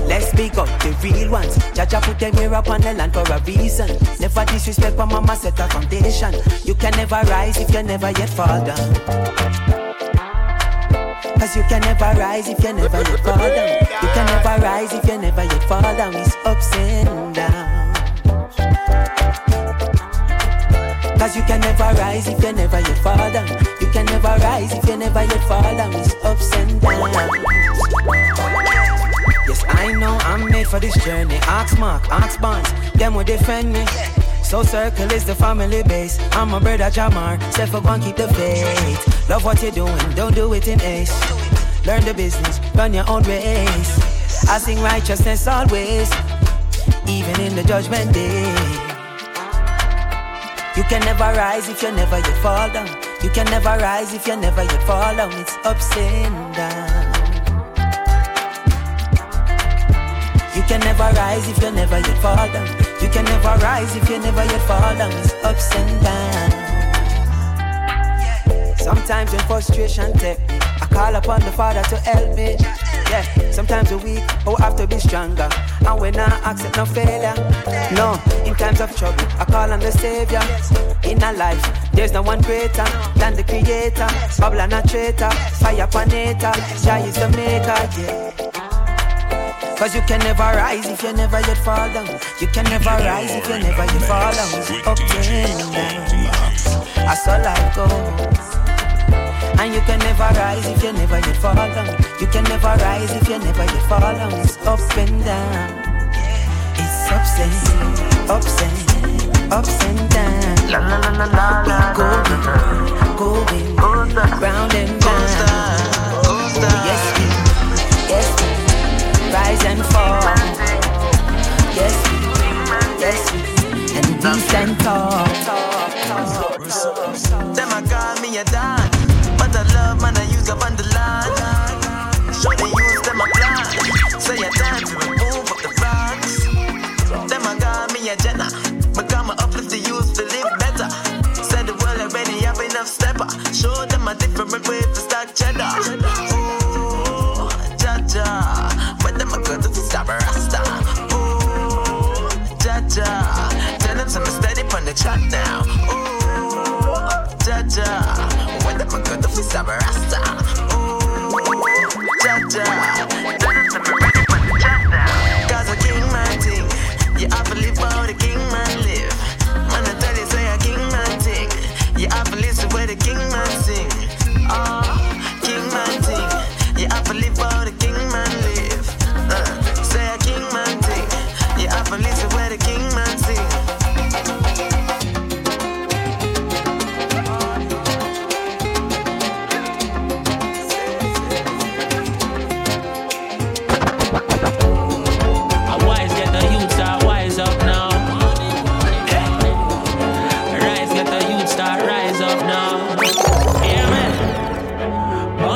Let's pick up the real ones. Jah put them here upon the land for a reason. Never disrespect but mama set a foundation. You can never rise if you never yet fall down. Cause you can never rise if you never yet fall down. You can never rise if you never yet fall down. It's ups and downs. Cause you can never rise if you never yet fall down. You can never rise if you never yet fall down. It's ups and downs. Yes, I know I'm made for this journey. Ox mark, ox bonds, them will defend me. So circle is the family base. I'm a brother Jamar, set for one, keep the faith. Love what you're doing, don't do it in haste. Learn the business, run your own race. I sing righteousness always, even in the judgment day. You can never rise if you never yet fall down. You can never rise if you never yet fall down. It's ups and downs. You can never rise if you never yet fall down. You can never rise if you never yet fall down. It's ups and downs. Sometimes when frustration takes me, I call upon the Father to help me. Yeah, sometimes we're weak, but we have to be stronger. And when I accept no failure, no, in times of trouble, I call on the Savior. In our life, there's no one greater than the Creator. Babylon a traitor, fire panata, Jah is the maker, yeah. Cause you can never rise if you never yet fall down. You can never rise if you never yet fall down. It's up and down. I saw life go. And you can never rise if you never yet fall down. You can never rise if you never yet fall down. It's up and down. It's ups and, ups and down. La la la la la. Going, going, round and round. Oh, yes we, rise and fall. Yes we, and decent talk. Them I call me a dad. I love man, I use up on the line. So they use them a plan. Say so a time to remove up the rocks. Them I got me a Jenna. Become a uplift to use to live better. Said the world already have enough stepper. Show them a different way to start cheddar.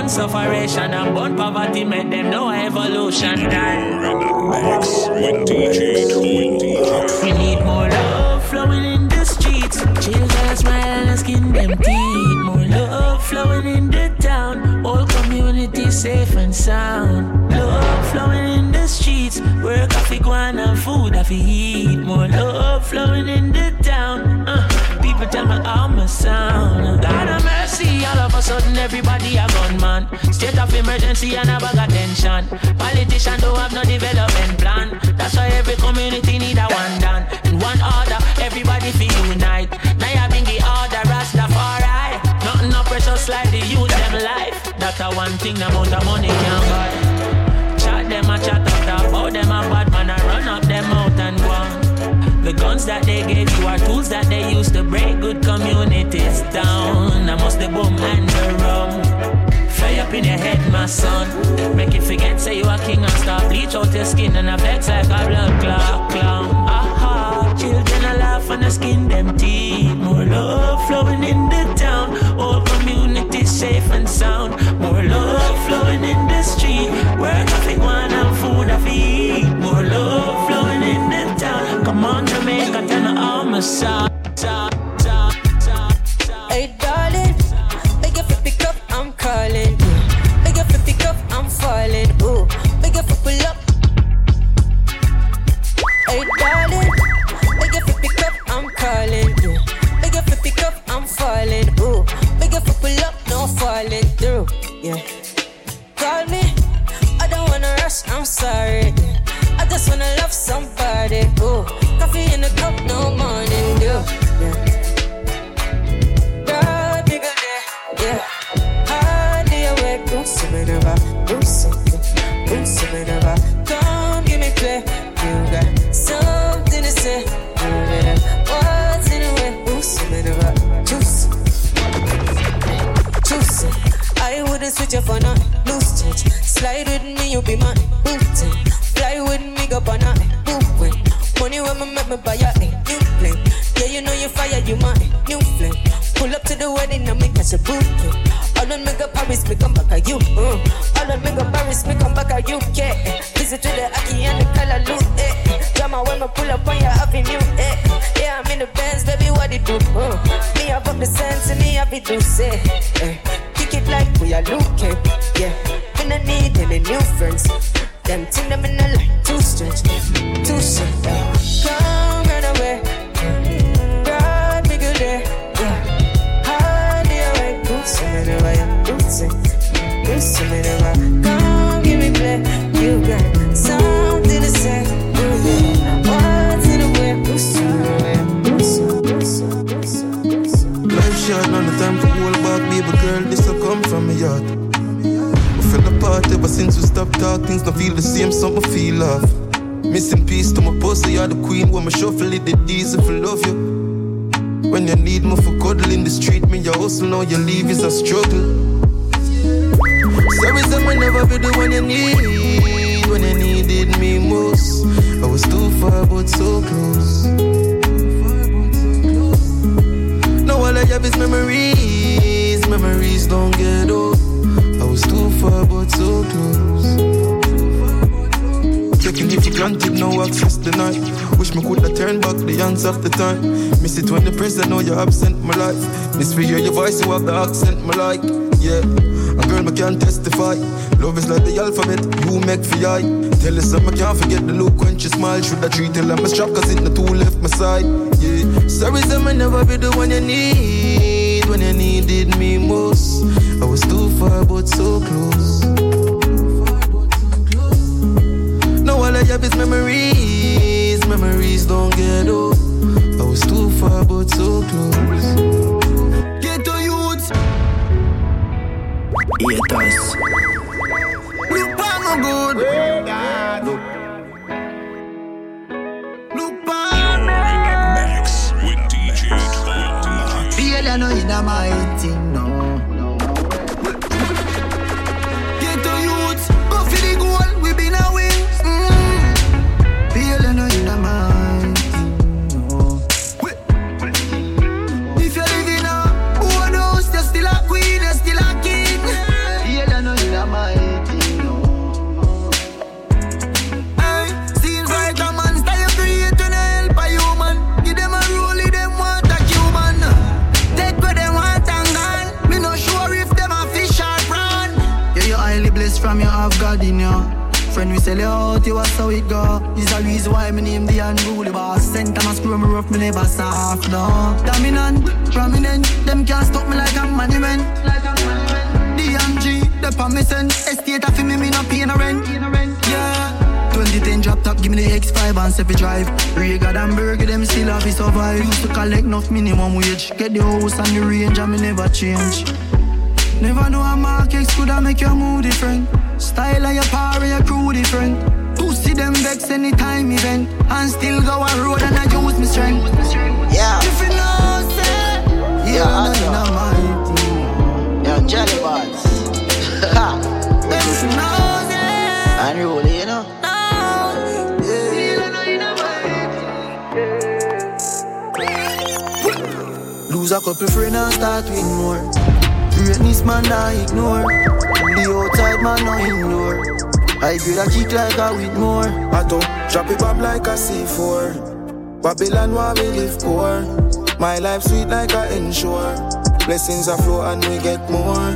Born sufferation and born poverty made them no evolution. We need more love flowing in the streets. Children smile and skin them teeth. More love flowing in the town. All community safe and sound. Love flowing in the streets. Work off iguana and food off eat. More love flowing in the town. People tell me how my sound. God have mercy, all of a sudden everybody a gunman. State of emergency and a bag attention. Politicians don't have no development plan. That's why every community need a one done. In one order, everybody feel unite. Now you bring the order, Rastafari. Nothing no precious like the youth them life. That's a one thing the amount of money can't buy. Chat them a chat up, bow them a bad man and run up them out and go on. The guns that they gave you are tools that they used to break good communities down. I must the boom and the rum. Fire up in your head, my son. Make it forget, say you are king and star. Bleach out your skin and a vex like a blood clot clown. Aha, children are laugh and the skin them teeth. More love flowing in the town. All communities safe and sound. More love flowing in the street. Work off one and food off eat. More love flowing in the town. Come on, Jamaica, turn on all my side. Hey, darling, make it pick up, I'm calling. Make it pick up, I'm falling. Ooh, make it pull up. Hey, darling, make it pick up, I'm calling. Make it pick up, I'm falling. Ooh, make it pull up, no falling through. Yeah, call me. I don't wanna rush, I'm sorry. I just wanna love somebody. Ooh, coffee in a cup, no morning dew. Yeah, girl, nigga, yeah. Hard day away, boom, so we never, boom, so we never. Come give me play, you got something to say. You better, what's in the way, boom, so we never. Juicy, juicy. I wouldn't switch up on a loose change. Slide with me, you be my booty. Fly with me, go banana, boom. Money when me make me buy a new plane. Yeah, you know you fire, you my new flame. Pull up to the wedding and me catch a boot. All that make a Paris, me come back at you. All that make a Paris, me come back at you. Yeah, visit to the Aki and the color loot. Drama when me pull up on your avenue. Yeah, I'm in the Benz, baby, what it do? Me I up the sense and me I be do say. Kick it like we are looking. Yeah, we don't need any new friends. Them ting them in the light, too stretch, too short. Come run away, God make you there. Hide away, boots and away, boots and away. Come give me play, you got something to say. What's in the way, boots and away, boots. Life short, none of time to hold back, baby girl. This'll come from me yard. Ever since we stopped talking, things don't feel the same, something feel off. Missing piece to my puzzle, you're the queen. When my shuffle it, the diesel for love you. When you need me for cuddling the street, me your hustle, now your leave is a struggle. Sorry, I never be the one you need. When you needed me most, I was too far but so close. Now all I have is memories, memories don't get old. I was too far but so close. Taking it for granted, no access tonight. Wish me could have turned back the hands of the time. Miss it when the present, know you're absent, my life. Miss for hear your voice, you have the accent, my like. Yeah, a girl, I can't testify. Love is like the alphabet, you make for eye. Tell us I can't forget the look when she smiles. Should I treat her like my strap, cause it the two left my side. Yeah, sorry, I never be the one you need. When you needed me most, I was too far but so close. Now all I have is memories, memories don't get old. I was too far but so close. Get to youth. Yeah, guys. Look back no good. Look back. Max with DJ Tallah. I know you're not my thing, no. Get to youths, go for the goal, we been a win. Feel I know you're not my thing, no. If you're living a born house, you're still a queen, you're still a king. Feel I best from you have God in you. Friend, we sell you out, you are so it go. This a reason why me name the unruly boss. Send them a screw me rough, me never soft, no. Dominant, prominent, them can't stop me like a monument. DMG, the permission, estate a fi me, me no pay no rent. Yeah. 2010 drop top, give me the X5 and Seppy drive. Regard and burger, them still have to survive. Used to collect enough minimum wage. Get the house and the range and me never change. Never know a market could have make your mood different. Style of your power, your crew different. Pussy them vex anytime event. And still go a road and I use my strength. Yeah. If you know, say, yeah, I know. Yeah, Johnny Barnes. Ha! If you know, say, and really, you know. Lose a couple friends and start with more. Greatness man I ignore. The outside man I ignore. I grade a kick like a with more. I don't drop it up like a C4. Babylon where we live poor. My life sweet like a inshore. Blessings are flow and we get more.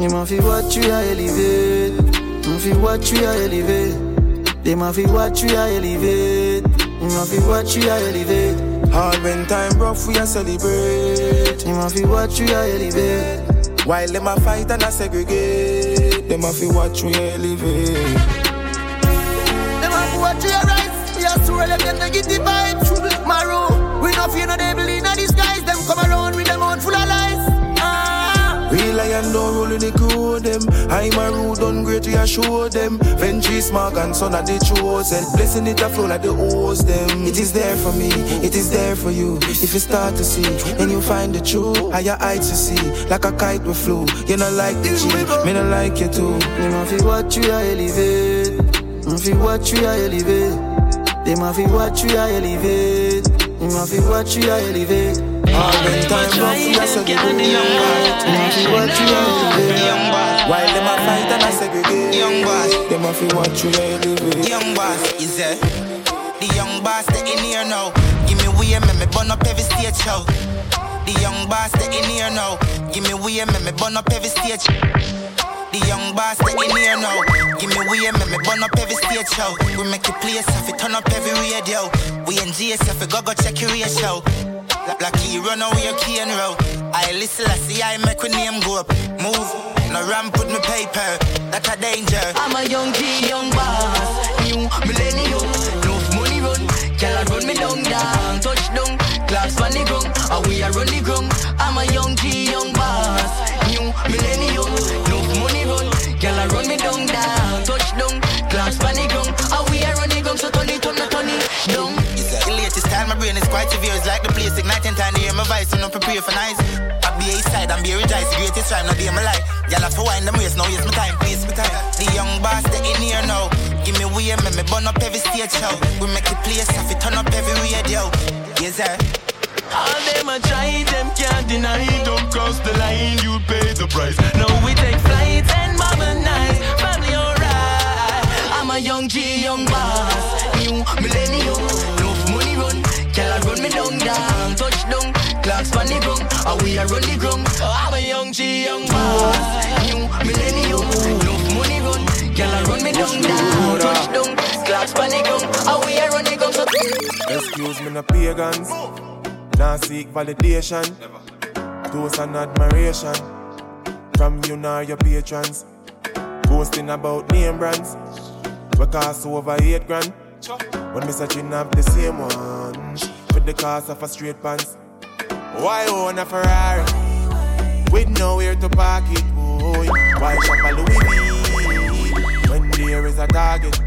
You ma fi watch we are elevate. You fi watch we are elevate. They ma fi watch we are elevate. You ma fi watch we are elevate. All when time rough, we a celebrate. Them a fi watch we a elevate. While them a fight and a segregate, them a fi watch we a elevate. Them a fi watch we a rise. We a swirl them, them negative vibes. Tomorrow, we no fear no devil in a disguise. Them come around with them own full of lies. We lion don't roll in the crew them. I'm a rude ungrateful, we a show them. Venture smart and son of the chosen. Blessing it a flow like the host them. It is there for me, it is there for you. If you start to see, and you find the truth. Higher heights you see, like a kite we flew. You not like the G, me not like you too. Them a fi watch we a elevate. Them fi watch we a elevate. Them a fi watch we a elevate. Them a fi watch we a elevate. All when time rough, we a segregate. Young boys, we fi watch we a elevate. While them a fight and a segregate. Young boys, them a fi watch we a elevate. Young boys, is it? The young boys that in here now. Give me way, make me burn up every stage show. The young boys that in here now. Give me way, make me burn up every stage. The young boss that in here now. Give me way, make me burn up every stage show. We make you play yourself, we turn up every radio. We enjoy yourself, we go check your ratio. Like he run away a key and roll. I listen, I see I make with name go up. Move, no ramp with me paper. That's a danger. I'm a young G, young boss. New millennium, no money run. Girl, I run me down, touch down. Claps on the ground, and we are run the ground. I'm a young G, young boss. New millennium, no money run. Girl, I run me down, touch down. Claps on the ground, and we are run the ground. So turn it down. This time my brain is quite severe. It's like the place igniting time to hear my voice. I'm not prepared for nights. I be A-side and be rejoiced. Greatest rhyme, not be my life. Y'all have to wind them waist. Now yes, my time, please, my time. The young boss, they in here now. Give me way, make me burn up every stage show. We make the place off, it turn up every radio. Yes, sir. All them a try, them can't deny. Don't cross the line, you pay the price. Now we take flights and modernize. Family alright. I'm a young G, young boss. New millennium. Girl, I run me down, touch down. Clocks on the ground, and we are run the ground. I'm a young G, young boss. New millennium, love money run. Girl, I run me down, touch down. Clocks on the ground, and we are run the ground. Excuse me, no pagans. Nah seek validation. Toast and admiration from you nor your patrons. Boasting about name brands. We cost over 8 grand. When me searching up the same one with the cost of a straight pants. Why own a Ferrari with nowhere to park it, boy? Why shop a Louis V when there is a Target?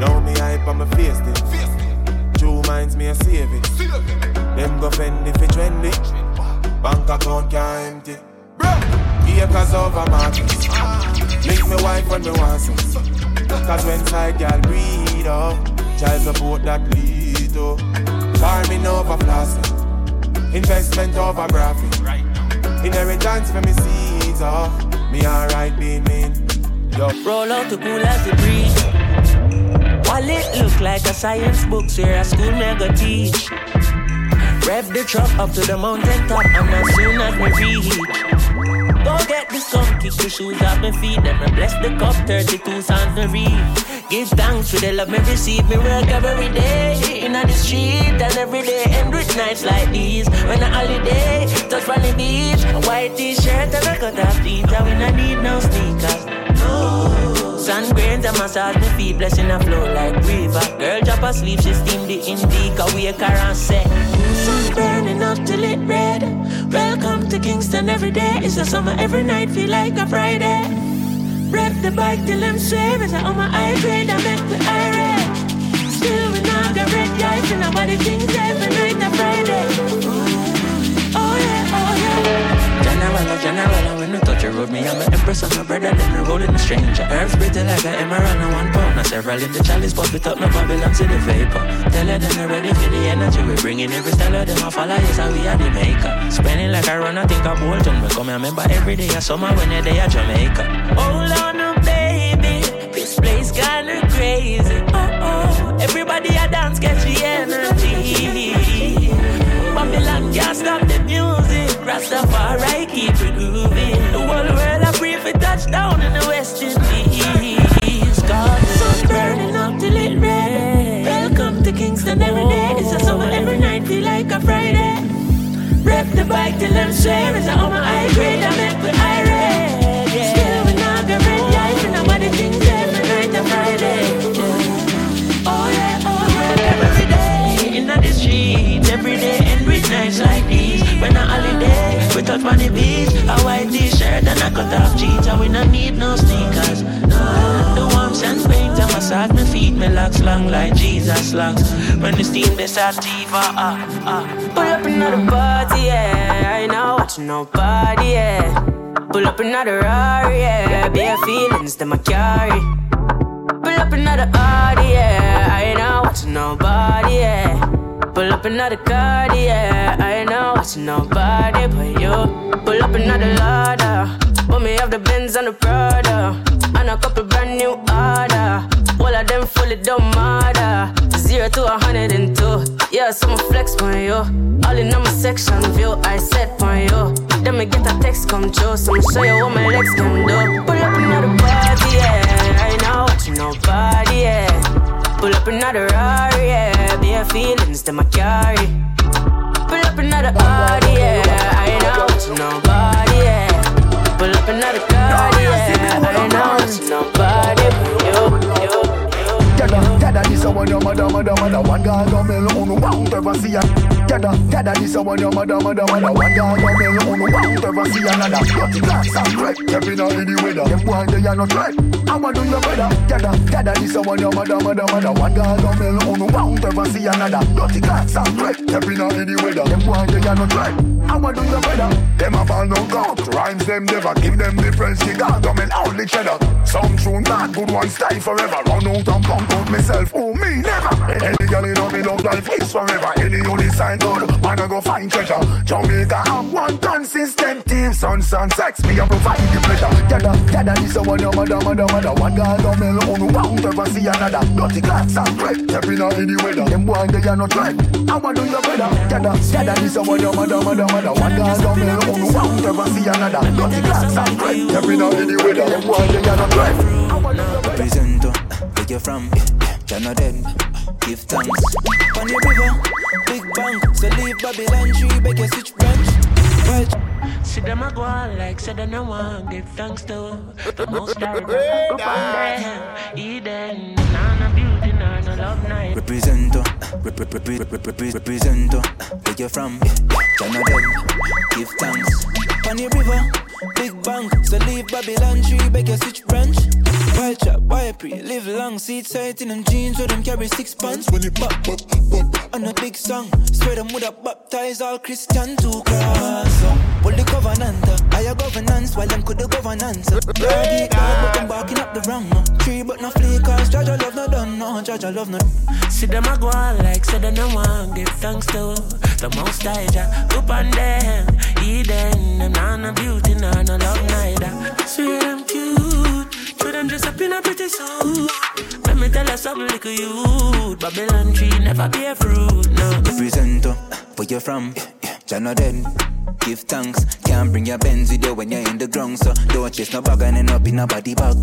Now me hype on my face it. Two minds me a save it. Them go fend if it trendy. Bank account can't empty. Acres over markets. Make me wife when me want sex. Cause when side girl breed up, child support that lead to farming over plastic, investment over graphic. Inheritance for me seeds up, me alright being mean. Yo. Roll out the cool as the breeze. Wallet look like a science book, where a school mega teach. Rev the truck up to the mountain top, and as soon as we reach, go forget the song. Kick the shoes off my feet, then I bless the cup, 32 songs to read. Give thanks for the love me receive. Me work every day, in the street, and every day end with nights like these. When a holiday, just run the beach, a white t-shirt and a cut off jeans, and we don't need no sneakers. No. Sun grains and massage my feet, blessing a flow like river. Girl drop asleep, she steam the intake, awake her and say, sun burning up till it red. Welcome to Kingston every day. It's the summer every night, feel like a Friday. Rep the bike till I'm swear. It's on my eye grade, I make the eye red. Still we now got red eyes and nobody thinks every night a Friday. Oh yeah, oh yeah. Generala, generala, when you touch your road, me, I'm an empress on my brother, let me roll in a stranger. Earth's pretty like an emerald and 1 pound, and several in the chalice, but we talk no Babylon to the vapor. Tell her then I'm ready for the energy, we bring in every style of them, I follow, yes, and we are the maker. Spending like I run, I think I'm Bolton, we come, I remember every day of summer when they're day at Jamaica. Hold on, no, baby, this place kinda crazy, oh-oh, everybody a dance, catch the energy. Babylon can't stop the music, Rastafari keep it moving. The whole world I pray for touchdown in the West Indies. God, the sun's burning up till it red. Welcome to Kingston every day. It's a summer every night, feel like a Friday. Rep the bike till I'm swearing. It's on my high grade, I met with Irene. Still we now get red light and nobody thinks every night a Friday. Oh yeah, oh yeah, every day in the street, every day. Nights like these, when I holiday, we touch on the beach, a white t-shirt and a cut off jeans, and we don't need no sneakers, no. The warmth and paint, I massage my feet, my locks long like Jesus locks, when the steam, they start TV, Pull up another party, yeah, I ain't not watching nobody, yeah. Pull up another Ferrari, yeah, bare feelings that I carry. Pull up another Audi, yeah, I ain't not watching nobody, yeah. Pull up another car, yeah, I ain't not watching nobody but you. Pull up another ladder, put me off the Benz and the Prada, and a couple brand new order. All of them fully don't matter. 0 to 102, yeah, so I'ma flex on you. All in on my section view, I set on you. Then me get a text come through, so I'ma show you what my legs can do. Pull up another party, yeah, I ain't not watching nobody, yeah. Pull up another Ferrari, yeah, bare feelings that I carry. Pull up another Audi, yeah, I ain't out to nobody, yeah. Pull up another car, yeah, I ain't out to nobody but you. Dada, this a one your mother. One girl go me alone, won't ever see ya. Dada, this a one your mother. One girl go me alone, won't ever see another. Dirty glass and red, every night in the weather. Them boy they are not right. I want to do your brother. Dada, this a one your mother. One girl go me alone, won't ever see another. Dirty glass and red, every night in the weather. Them boy they are not right. I want to do your brother. Them a fall no count. Rhymes them never give them the friends. They got them in all each other. Some true not good ones stay forever. Run out and come. Put myself, oh me never. Any girl in me love life is forever. Any only sign good, man I go find treasure. Jamaica have one consistent team. Sun, sex, me I provide the pleasure. Dada, this a one your mother. One girl love me alone, won't ever see another. Dirty glass and red, every night in the weather. Them boy they are not right. I want to do your brother. Dada, this a one your mother. One girl love me alone, won't ever see another. Dirty glass and red, every night in the weather. Them boy they are not right. Presento, where you from? You're not dead, give thanks. On the river, big bank. So leave Babylon, tree, beg your switch branch. See them a go on like, said I no one give thanks to. The most I remember from Eden. Nana beauty, nana love night. Represento, represento. Where you from? You're not dead, give thanks. On the river, big bank. So leave Babylon, tree, beg your switch branch. Wild chap, wild pre, live long, seat tight in them jeans where them carry 6 pounds. When it pop, on a big song, swear them would have baptized all Christian to cross. Well, the covenant, higher governance, while them could the governance. Daddy, God, but them barking up the wrong tree, but no flickers, judge your love no done, no, judge your love no. See them a go on like, said I no one give thanks to the most high, Jah, up on them, Eden, them not no beauty, not no love neither. Sweet them cute. Show them dress up in a pretty suit. Let me tell her something like you. Babylon tree never be a fruit, no. Represent where you from? Jah no dead. Give thanks. can't bring your Benz with you when you're in the ground, so don't chase no bag and end up in a body bag.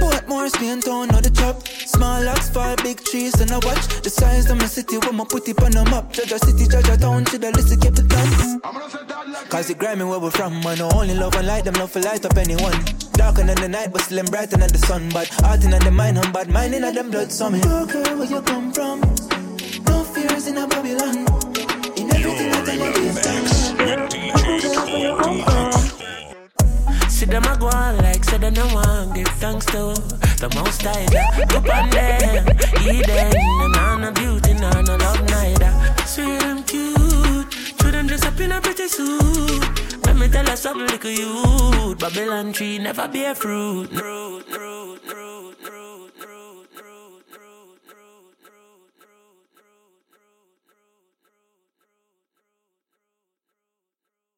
Portmore, Spain town, or the chop. Small locks, fall big trees, and I watch the size of my city when I put it on the map. Jaja city, Jaja town, to the list to keep the top. Cause the grimy where we're from, man, I only love and light them, love for light up anyone. Darker than the night, but still I'm brighter than the sun. But heart in the mind, I'm bad, mine in them blood summit. Don't care where you come from, no fears in a Babylon. In everything that I love is done. See them a go on like, say them no one give thanks to the most high. Up on them, eat them, and no beauty, no love neither. Sweet and cute, children dress up in a pretty suit. Let me tell her something like a youth. Babylon tree never bear fruit.